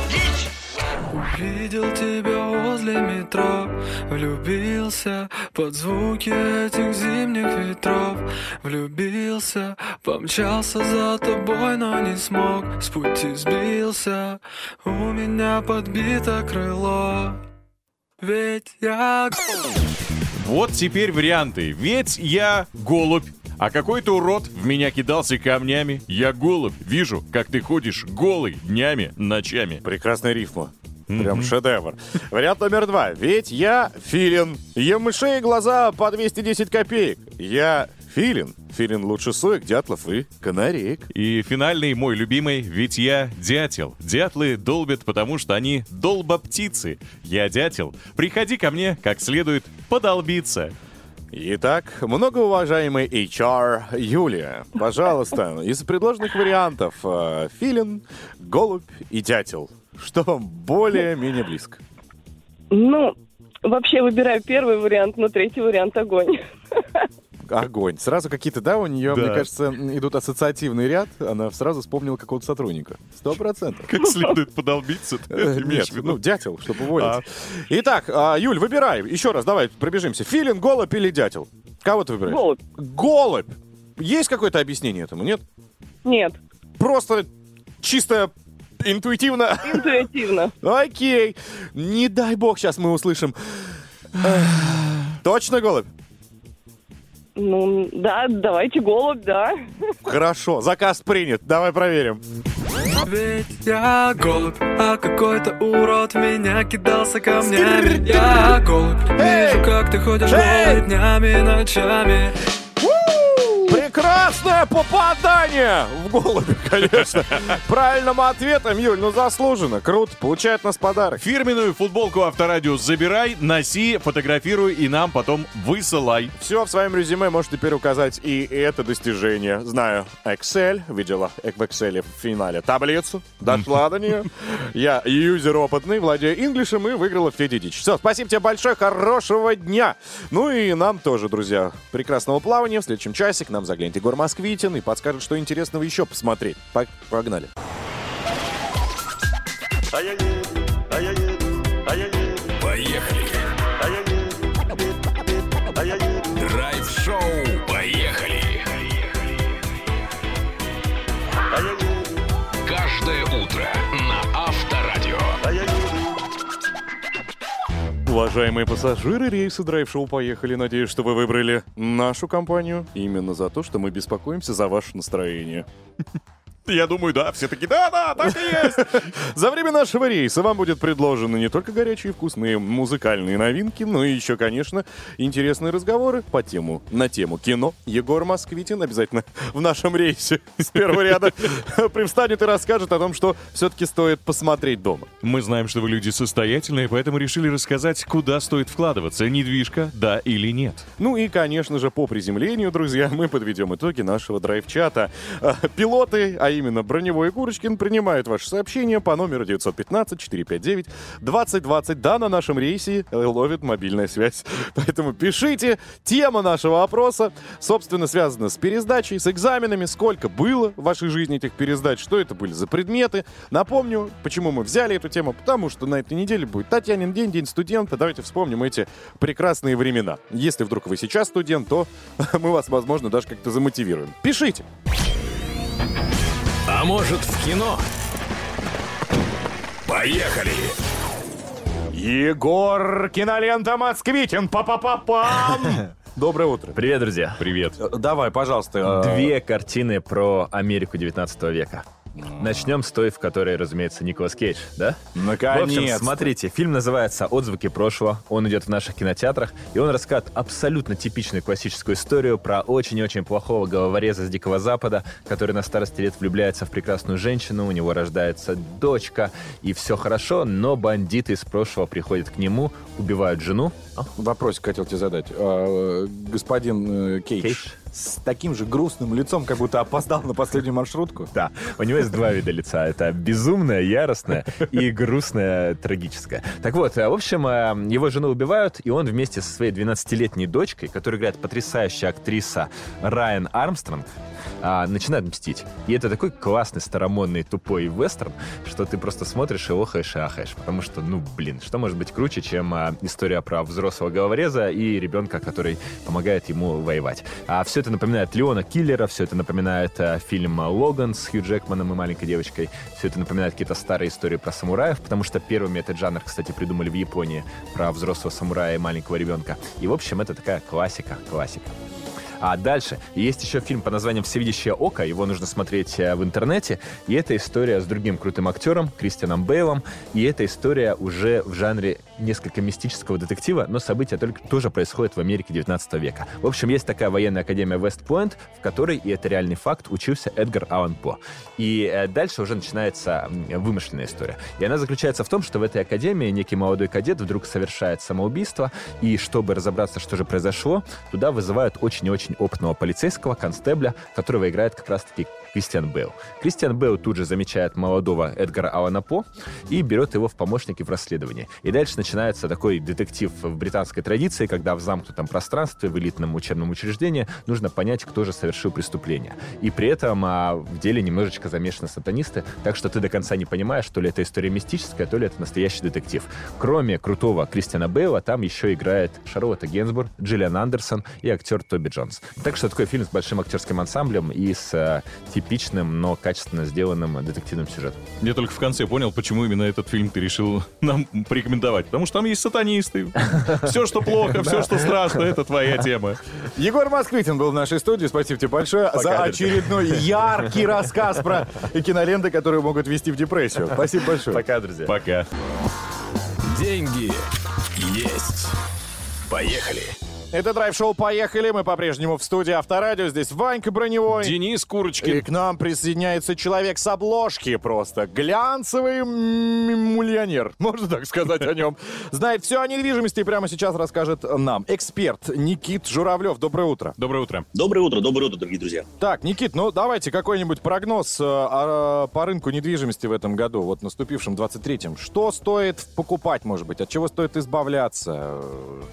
Дичь! Видел тебя возле метро, влюбился под звуки этих зимних ветров. Влюбился, помчался за тобой, но не смог, с пути сбился, у меня подбито крыло. Ведь я... Вот теперь варианты. Ведь я голубь. А какой-то урод в меня кидался камнями. Я голубь, вижу, как ты ходишь голый днями, ночами. Прекрасная рифма. Прям mm-hmm. шедевр. Вариант номер два. Ведь я филин. Ем мышей глаза по двести десять копеек. Я филин. Филин лучше соек, дятлов и канареек. И финальный мой любимый. Ведь я дятел. Дятлы долбят, потому что они долбоптицы. Я дятел. Приходи ко мне, как следует, подолбиться. Итак, многоуважаемый эйч ар Юлия, пожалуйста, из предложенных вариантов филин, голубь и дятел. Что вам более-менее близко? Ну, вообще выбираю первый вариант, но третий вариант — огонь. Огонь. Сразу какие-то, да, у нее, да. мне кажется, идут ассоциативный ряд. Она сразу вспомнила какого-то сотрудника. Сто процентов. Как следует подолбиться. Нет, ну, дятел, чтобы уволить. Итак, Юль, выбирай. Еще раз, давай пробежимся. Филин, голубь или дятел? Кого ты выбираешь? Голубь. Голубь. Есть какое-то объяснение этому, нет? Нет. Просто чисто... Интуитивно? Интуитивно. Окей. Не дай бог, сейчас мы услышим. Точно голубь? Ну, да, давайте голубь, да. Хорошо, заказ принят. Давай проверим. Ведь я голубь, а какой-то урод меня кидался камнями. Я голубь, вижу, как ты ходишь голый днями, ночами. Прекрасное попадание в голубя, конечно. Правильным ответом, Юль, ну заслуженно. Круто, получает нас подарок. Фирменную футболку «Авторадио» забирай, носи, фотографируй и нам потом высылай. Все в своем резюме можешь теперь указать и это достижение. Знаю, Excel, видела в Excel в финале таблицу, дошла до нее. Я юзер опытный, владею инглишем и выиграла Феди Дич. Все, спасибо тебе большое, хорошего дня. Ну и нам тоже, друзья, прекрасного плавания. В следующем часе к нам заглянет Егор Москвитин и подскажет, что интересного еще посмотреть. Погнали. Поехали. Драйв-шоу. Поехали. Каждое утро на Авторадио. Уважаемые пассажиры рейса «Драйв-шоу» поехали. Надеюсь, что вы выбрали нашу компанию именно за то, что мы беспокоимся за ваше настроение. Я думаю, да, все таки да-да, так и есть. За время нашего рейса вам будет предложено не только горячие вкусные музыкальные новинки, но и еще, конечно, интересные разговоры по тему, на тему кино. Егор Москвитин обязательно в нашем рейсе с первого ряда привстанет и расскажет о том, что все-таки стоит посмотреть дома. Мы знаем, что вы люди состоятельные, поэтому решили рассказать, куда стоит вкладываться. Недвижка, да или нет. Ну и, конечно же, по приземлению, друзья, мы подведем итоги нашего драйв-чата. Пилоты, а именно Броневой и Курочкин, принимают ваши сообщения по номеру девятьсот пятнадцать четыреста пятьдесят девять двадцать двадцать. Да, на нашем рейсе ловит мобильная связь. Поэтому пишите. Тема нашего опроса, собственно, связана с пересдачей, с экзаменами. Сколько было в вашей жизни этих пересдач? Что это были за предметы? Напомню, почему мы взяли эту тему. Потому что на этой неделе будет Татьянин день, день студента. Давайте вспомним эти прекрасные времена. Если вдруг вы сейчас студент, то мы вас, возможно, даже как-то замотивируем. Пишите. А может, в кино? Поехали! Егор, кинолента «Москвитин». Па-па-па-пам! Доброе утро. Привет, друзья. Привет. Давай, пожалуйста. Две картины про Америку девятнадцатого века. Начнем с той, в которой, разумеется, Николас Кейдж, да? Наконец-то. В общем, смотрите, фильм называется «Отзвуки прошлого». Он идет в наших кинотеатрах, и он рассказывает абсолютно типичную классическую историю про очень-очень плохого головореза с Дикого Запада, который на старости лет влюбляется в прекрасную женщину, у него рождается дочка, и все хорошо, но бандиты из прошлого приходят к нему, убивают жену. Вопросик хотел тебе задать. А, господин Кейдж. Кейдж. С таким же грустным лицом, как будто опоздал на последнюю маршрутку. Да, у него есть два вида лица. Это безумное, яростное и грустное, трагическое. Так вот, в общем, его жену убивают, и он вместе со своей двенадцатилетней дочкой, которую играет потрясающая актриса Райан Армстронг, а, начинает мстить. И это такой классный, старомодный, тупой вестерн, что ты просто смотришь и лохаешь и ахаешь. Потому что, ну, блин, что может быть круче, чем а, история про взрослого головореза и ребенка, который помогает ему воевать. А все это напоминает Леона Киллера, все это напоминает а, фильм «Логан» с Хью Джекманом и маленькой девочкой. Все это напоминает какие-то старые истории про самураев, потому что первыми этот жанр, кстати, придумали в Японии, про взрослого самурая и маленького ребенка. И, в общем, это такая классика, классика. А дальше есть еще фильм по названию «Всевидящее око». Его нужно смотреть в интернете. И это история с другим крутым актером, Кристианом Бейлом. И эта история уже в жанре несколько мистического детектива, но события только, тоже происходят в Америке девятнадцатого века. В общем, есть такая военная академия West Point, в которой, и это реальный факт, учился Эдгар Аллан По. И дальше уже начинается вымышленная история. И она заключается в том, что в этой академии некий молодой кадет вдруг совершает самоубийство. И чтобы разобраться, что же произошло, туда вызывают очень и очень опытного полицейского, констебля, которого играет как раз-таки Кристиан Бейл. Кристиан Бейл тут же замечает молодого Эдгара Аллана По и берет его в помощники в расследовании. И дальше начинается такой детектив в британской традиции, когда в замкнутом пространстве, в элитном учебном учреждении нужно понять, кто же совершил преступление. И при этом а, в деле немножечко замешаны сатанисты, так что ты до конца не понимаешь, то ли это история мистическая, то ли это настоящий детектив. Кроме крутого Кристиана Бейла, там еще играет Шарлотта Генсбур, Джиллиан Андерсон и актер Тоби Джонс. Так что такой фильм с большим актерским ансамблем и с э, типичным, но качественно сделанным детективным сюжетом. Я только в конце понял, почему именно этот фильм ты решил нам порекомендовать. Потому что там есть сатанисты. Все, что плохо, все, что страшно, это твоя тема. Егор Москвитин был в нашей студии. Спасибо тебе большое за очередной яркий рассказ про киноленты, которые могут вести в депрессию. Спасибо большое. Пока, друзья. Пока. Деньги есть. Поехали. Это драйв-шоу «Поехали». Мы по-прежнему в студии Авторадио. Здесь Ванька Броневой. Денис Курочкин. И к нам присоединяется человек с обложки. Просто глянцевый м- миллионер. Можно так сказать о нем. Знает все о недвижимости и прямо сейчас расскажет нам. Эксперт Никита Журавлев. Доброе утро. Доброе утро. Доброе утро. Доброе утро, дорогие друзья. Так, Никит, ну давайте какой-нибудь прогноз по рынку недвижимости в этом году, вот наступившем двадцать третьем. Что стоит покупать, может быть? От чего стоит избавляться?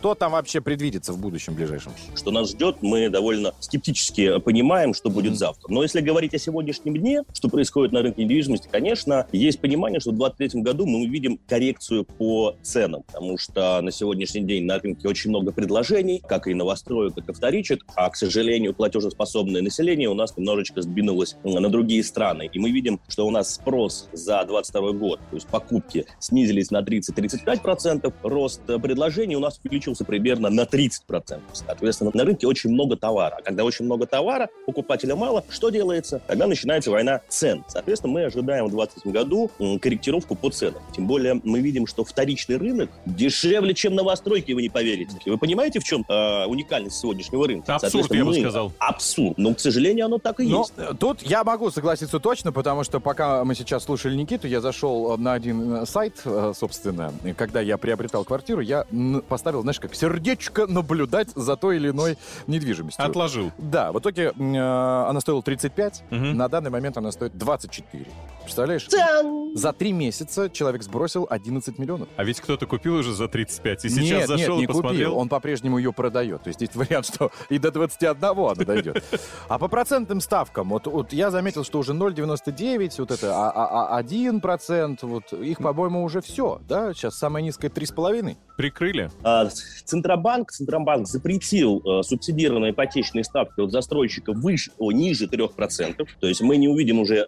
Кто там вообще предвидится в будущем? В будущем ближайшем. Что нас ждет, мы довольно скептически понимаем, что будет mm-hmm. завтра. Но если говорить о сегодняшнем дне, что происходит на рынке недвижимости, конечно, есть понимание, что в двадцать третьем году мы увидим коррекцию по ценам, потому что на сегодняшний день на рынке очень много предложений, как и новостроек, как и вторичек, а, к сожалению, платежеспособное население у нас немножечко сдвинулось на другие страны. И мы видим, что у нас спрос за двадцать второй год, то есть покупки снизились на тридцать-тридцать пять процентов, рост предложений у нас увеличился примерно на тридцать процентов. Соответственно, на рынке очень много товара. А когда очень много товара, покупателя мало, что делается? Тогда начинается война цен. Соответственно, мы ожидаем в двадцать двадцатом году корректировку по ценам. Тем более, мы видим, что вторичный рынок дешевле, чем новостройки, вы не поверите. Вы понимаете, в чем э, уникальность сегодняшнего рынка? Абсурд, я бы сказал. Абсурд. Но, к сожалению, оно так и Но есть. Тут я могу согласиться точно, потому что пока мы сейчас слушали Никиту, я зашел на один сайт, собственно, когда я приобретал квартиру, я поставил, знаешь, как сердечко наблюдать за той или иной недвижимостью. Отложил. Да, в итоге э, она стоила тридцать пять, угу. на данный момент она стоит двадцать четыре. Представляешь? Цен! За три месяца человек сбросил одиннадцать миллионов. А ведь кто-то купил уже за тридцать пять и сейчас нет, зашел нет, и посмотрел? Нет, не купил, он по-прежнему ее продает. То есть есть вариант, что и до двадцати одного она дойдет. А по процентным ставкам, вот, вот я заметил, что уже ноль целых девяносто девять сотых, вот это а, а, один процент, вот их, по-моему, уже все, да? Сейчас самая низкая три целых пять десятых. Прикрыли? А, Центробанк, Центробанк запретил э, субсидированные ипотечные ставки от застройщиков выше, о, ниже трех процентов. То есть мы не увидим уже э,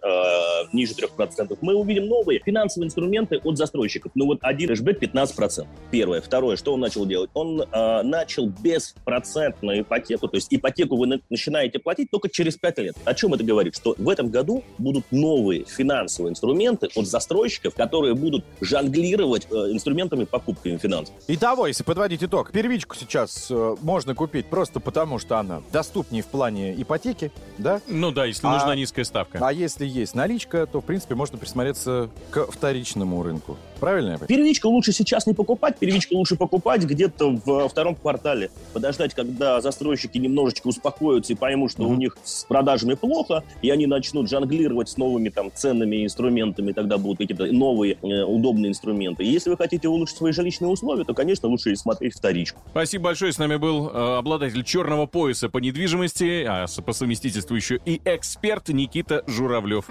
ниже трех процентов. Мы увидим новые финансовые инструменты от застройщиков. Ну вот один кэшбэк пятнадцать процентов. Первое. Второе. Что он начал делать? Он э, начал беспроцентную ипотеку. То есть ипотеку вы на- начинаете платить только через пять лет. О чем это говорит? Что в этом году будут новые финансовые инструменты от застройщиков, которые будут жонглировать э, инструментами покупками финансов. Итого, если подводить итог, первичку сейчас э, можно купить просто потому, что она доступнее в плане ипотеки, да? Ну да, если а, нужна низкая ставка. А если есть наличка, то в принципе принципе, можно присмотреться к вторичному рынку. Правильно? Первичку лучше сейчас не покупать, первичку лучше покупать где-то во втором квартале. Подождать, когда застройщики немножечко успокоятся и поймут, что mm-hmm. у них с продажами плохо, и они начнут жонглировать с новыми там ценами и инструментами, и тогда будут какие-то новые э, удобные инструменты. И если вы хотите улучшить свои жилищные условия, то, конечно, лучше смотреть вторичку. Спасибо большое. С нами был э, обладатель черного пояса по недвижимости, а по совместительству еще и эксперт Никита Журавлев.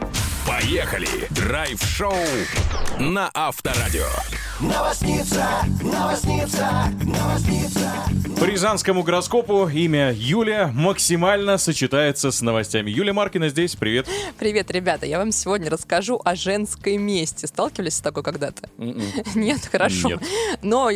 Поехали! Драйв-шоу на Авторадио. Новосница, новосница, новосница. По рязанскому гороскопу имя Юля максимально сочетается с новостями. Юлия Маркина здесь. Привет. Привет, ребята. Я вам сегодня расскажу о женской мести. Сталкивались с такой когда-то? Mm-mm. Нет? Хорошо. Нет. Но,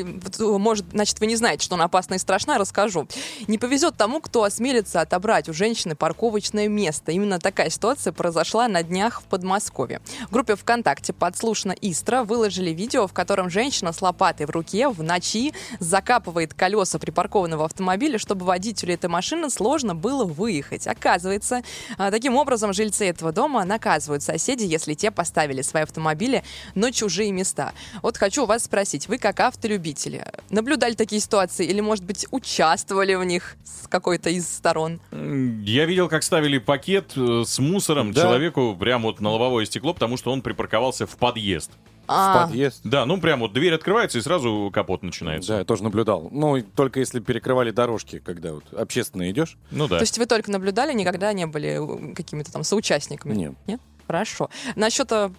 может, значит, вы не знаете, что она опасна и страшна. Расскажу. Не повезет тому, кто осмелится отобрать у женщины парковочное место. Именно такая ситуация произошла на днях в Подмосковье. В группе ВКонтакте «Подслушно Истра» выложили видео, в котором женщина с лопатой в руке в ночи закапывает колеса припаркованного автомобиля, чтобы водителю этой машины сложно было выехать. Оказывается, таким образом жильцы этого дома наказывают соседей, если те поставили свои автомобили на чужие места. Вот хочу вас спросить, вы как автолюбители, наблюдали такие ситуации или, может быть, участвовали в них с какой-то из сторон? Я видел, как ставили пакет с мусором да. человеку прямо вот на лобовое стекло, потому что он припарковался в подъезд. А. В подъезд? Да, ну прям вот дверь открывается и сразу капот начинается. Да, я тоже наблюдал. Ну, только если перекрывали дорожки, когда вот общественно идешь. Ну да. То есть вы только наблюдали, никогда не были какими-то там соучастниками? Нет. Нет? Хорошо. Насчет э,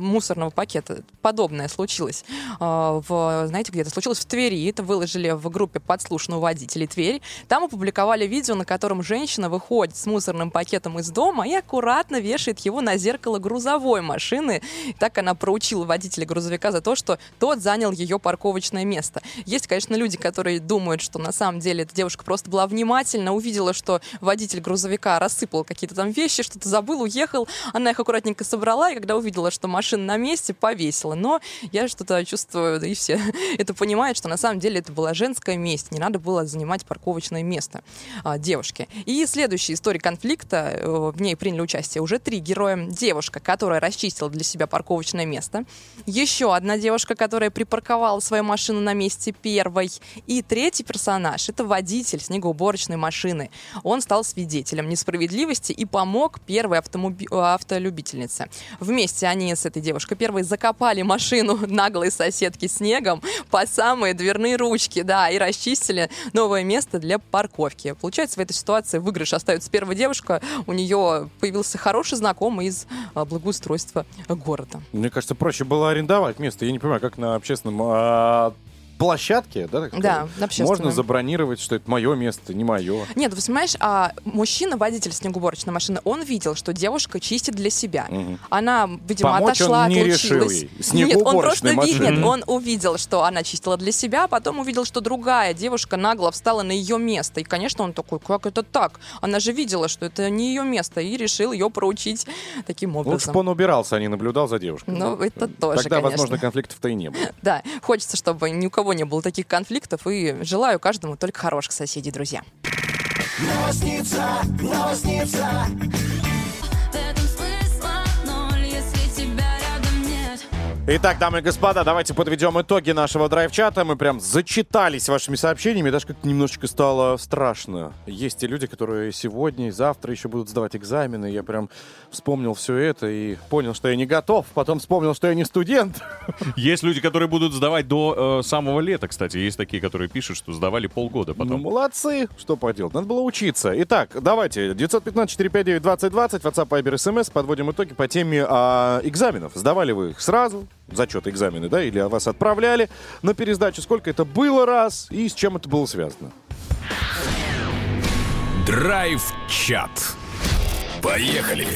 мусорного пакета. Подобное случилось. Э, в, знаете, где это случилось? В Твери. Это выложили в группе «Подслушанного водителей Тверь». Там опубликовали видео, на котором женщина выходит с мусорным пакетом из дома и аккуратно вешает его на зеркало грузовой машины. Так она проучила водителя грузовика за то, что тот занял ее парковочное место. Есть, конечно, люди, которые думают, что на самом деле эта девушка просто была внимательна, увидела, что водитель грузовика рассыпал какие-то там вещи, что-то забыл, уехал. Она их аккуратненько собрала, и когда увидела, что машина на месте, повесила. Но я что-то чувствую, да и все это понимают, что на самом деле это была женская месть. Не надо было занимать парковочное место а, девушке. И следующая история конфликта. В ней приняли участие уже три героя. Девушка, которая расчистила для себя парковочное место. Еще одна девушка, которая припарковала свою машину на месте первой. И третий персонаж — это водитель снегоуборочной машины. Он стал свидетелем несправедливости и помог первой автомоби- автолюбительнице. Вместе они с этой девушкой первой закопали машину наглой соседки снегом по самые дверные ручки, да, и расчистили новое место для парковки. Получается, в этой ситуации выигрыш остается первая девушка. У нее появился хороший знакомый из благоустройства города. Мне кажется, проще было арендовать место. Я не понимаю, как на общественном... А... площадке, да? Так да, можно забронировать, что это мое место, не мое. Нет, вы понимаешь, а мужчина, водитель снегоуборочной машины, он видел, что девушка чистит для себя. Угу. Она, видимо, помочь отошла, он не решил ей. Нет, он просто машины. Нет, он увидел, что она чистила для себя, а потом увидел, что другая девушка нагло встала на ее место. И, конечно, он такой, как это так? Она же видела, что это не ее место, и решил ее проучить таким образом. Лучше бы он убирался, а не наблюдал за девушкой. Ну, это тоже, тогда, конечно. Возможно, конфликтов-то и не было. Да, хочется, чтобы ни у кого не было таких конфликтов, и желаю каждому только хороших соседей, друзья. Новосница, новосница. Итак, дамы и господа, давайте подведем итоги нашего драйв-чата. Мы прям зачитались вашими сообщениями, даже как-то немножечко стало страшно. Есть те люди, которые сегодня и завтра еще будут сдавать экзамены. Я прям вспомнил все это и понял, что я не готов. Потом вспомнил, что я не студент. Есть люди, которые будут сдавать до э, самого лета, кстати. Есть такие, которые пишут, что сдавали полгода потом. Ну, молодцы. Что поделать? Надо было учиться. Итак, давайте. девять один пять четыре пять девять двадцать двадцать, WhatsApp, Viber, эс эм эс. Подводим итоги по теме э, экзаменов. Сдавали вы их сразу? Зачеты, экзамены, да, или вас отправляли на пересдачу, сколько это было раз и с чем это было связано. Драйв-чат. Поехали!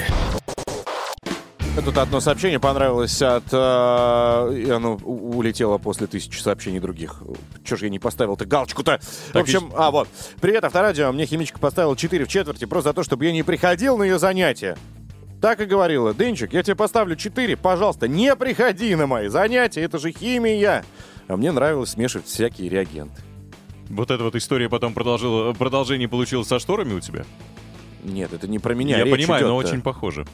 Тут одно сообщение понравилось от... Э, оно улетело после тысячи сообщений других. Чё ж я не поставил-то галочку-то? Так в общем, и... а вот. Привет, Авторадио. Мне химичка поставила четыре в четверти просто за то, чтобы я не приходил на ее занятия. Так и говорила. Дынчик, я тебе поставлю четыре, пожалуйста, не приходи на мои занятия, это же химия. А мне нравилось смешивать всякие реагенты. Вот эта вот история потом продолжила, продолжение получилось со шторами у тебя? Нет, это не про меня. Я речь понимаю, идет-то. Но очень похоже.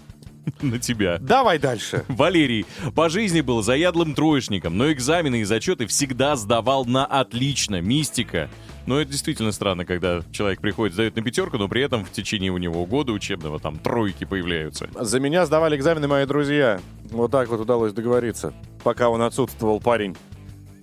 на тебя. Давай дальше. Валерий по жизни был заядлым троечником, но экзамены и зачеты всегда сдавал на отлично. Мистика. Но это действительно странно, когда человек приходит, сдает на пятерку, но при этом в течение у него года учебного там тройки появляются. За меня сдавали экзамены мои друзья. Вот так вот удалось договориться, пока он отсутствовал, парень.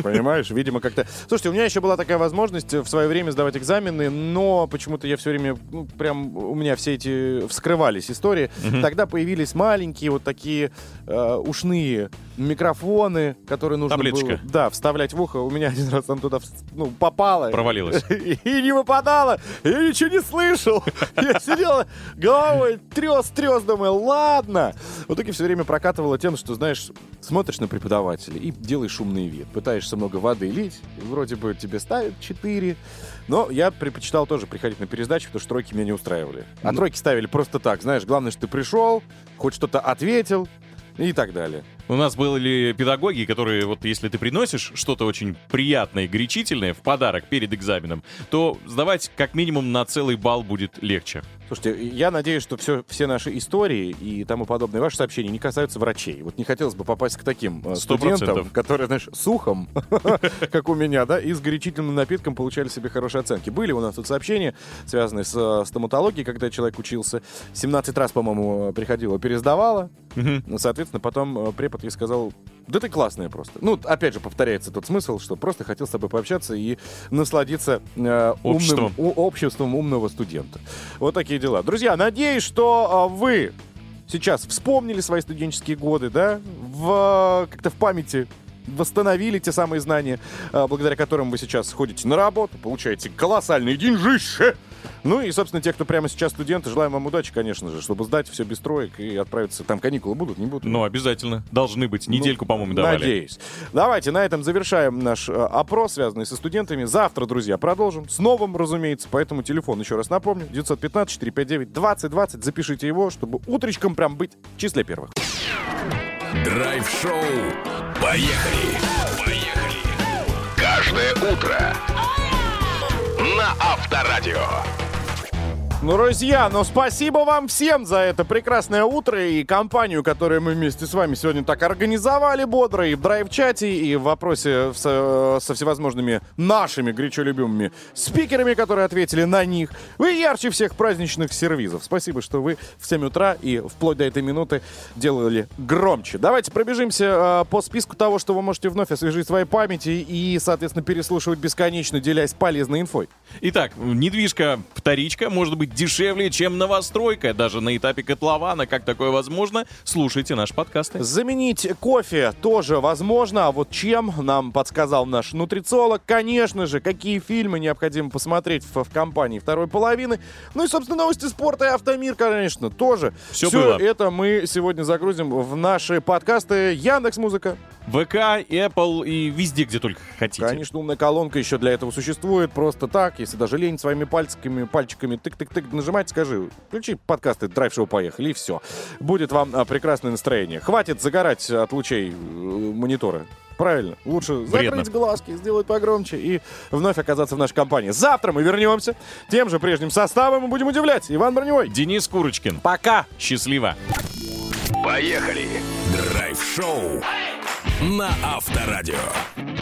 Понимаешь? Видимо, как-то... Слушайте, у меня еще была такая возможность в свое время сдавать экзамены, но почему-то я все время... Ну, прям у меня все эти вскрывались истории. Mm-hmm. Тогда появились маленькие вот такие э, ушные микрофоны, которые нужно Таблеточка. было... Да, вставлять в ухо. У меня один раз там туда ну, попало. Провалилось. И, и не выпадало. Я ничего не слышал. Я сидел головой, трес-трес, думаю, ладно. В итоге все время прокатывало тем, что, знаешь, смотришь на преподавателя и делаешь шумный вид. Пытаешься много воды лить, вроде бы тебе ставят четыре, но я предпочитал тоже приходить на пересдачу, потому что тройки меня не устраивали. А ну. тройки ставили просто так, знаешь, главное, что ты пришел, хоть что-то ответил и так далее. У нас были педагоги, которые, вот если ты приносишь что-то очень приятное и горячительное в подарок перед экзаменом, то сдавать как минимум на целый балл будет легче. Слушайте, я надеюсь, что все, все наши истории и тому подобное, ваши сообщения не касаются врачей. Вот не хотелось бы попасть к таким сто процентов студентам, которые, знаешь, с ухом, как у меня, да, и с горячительным напитком получали себе хорошие оценки. Были у нас тут сообщения, связанные с стоматологией, когда человек учился. семнадцать раз, по-моему, приходила, пересдавала. Соответственно, потом препод я сказал, да ты классная просто. Ну, опять же, повторяется тот смысл, что просто хотел с тобой пообщаться и насладиться э, умным, у, обществом умного студента. Вот такие дела. Друзья, надеюсь, что э, вы сейчас вспомнили свои студенческие годы, да, в, как-то в памяти восстановили те самые знания, э, благодаря которым вы сейчас ходите на работу, получаете колоссальные деньжища. Ну и, собственно, те, кто прямо сейчас студенты, желаем вам удачи, конечно же, чтобы сдать все без троек и отправиться. Там каникулы будут, не будут? Ну, обязательно. Должны быть. Недельку, ну, по-моему, давали. Надеюсь. Давайте на этом завершаем наш опрос, связанный со студентами. Завтра, друзья, продолжим. С новым, разумеется. Поэтому телефон, еще раз напомню, девять один пять четыре пять девять двадцать двадцать. Запишите его, чтобы утречком прям быть в числе первых. Драйв-шоу. Поехали! Поехали! Каждое утро на Авторадио. Ну, друзья, ну спасибо вам всем за это прекрасное утро и компанию, которую мы вместе с вами сегодня так организовали бодро и в драйв-чате, и в вопросе со, со всевозможными нашими горячо любимыми спикерами, которые ответили на них. Вы ярче всех праздничных сервизов. Спасибо, что вы в семь утра и вплоть до этой минуты делали громче. Давайте пробежимся э, по списку того, что вы можете вновь освежить в своей памяти и, соответственно, переслушивать бесконечно, делясь полезной инфой. Итак, недвижка, вторичка, может быть, дешевле, чем новостройка. Даже на этапе котлована. Как такое возможно? Слушайте наши подкасты. Заменить кофе тоже возможно. А вот чем, нам подсказал наш нутрициолог. Конечно же, какие фильмы необходимо посмотреть в, в компании второй половины. Ну и, собственно, новости спорта и автомир, конечно, тоже. Все, Все это мы сегодня загрузим в наши подкасты. Яндекс.Музыка, ВК, Apple и везде, где только хотите. Конечно, умная колонка еще для этого существует. Просто так, если даже лень своими пальчиками, пальчиками тык-тык-тык нажимать, скажи, включи подкасты «Драйв-шоу, поехали», и все. Будет вам прекрасное настроение. Хватит загорать от лучей монитора. Правильно. Лучше закрыть глазки, сделать погромче и вновь оказаться в нашей компании. Завтра мы вернемся. Тем же прежним составом мы будем удивлять. Иван Броневой. Денис Курочкин. Пока. Счастливо. Поехали. Драйв-шоу на Авторадио.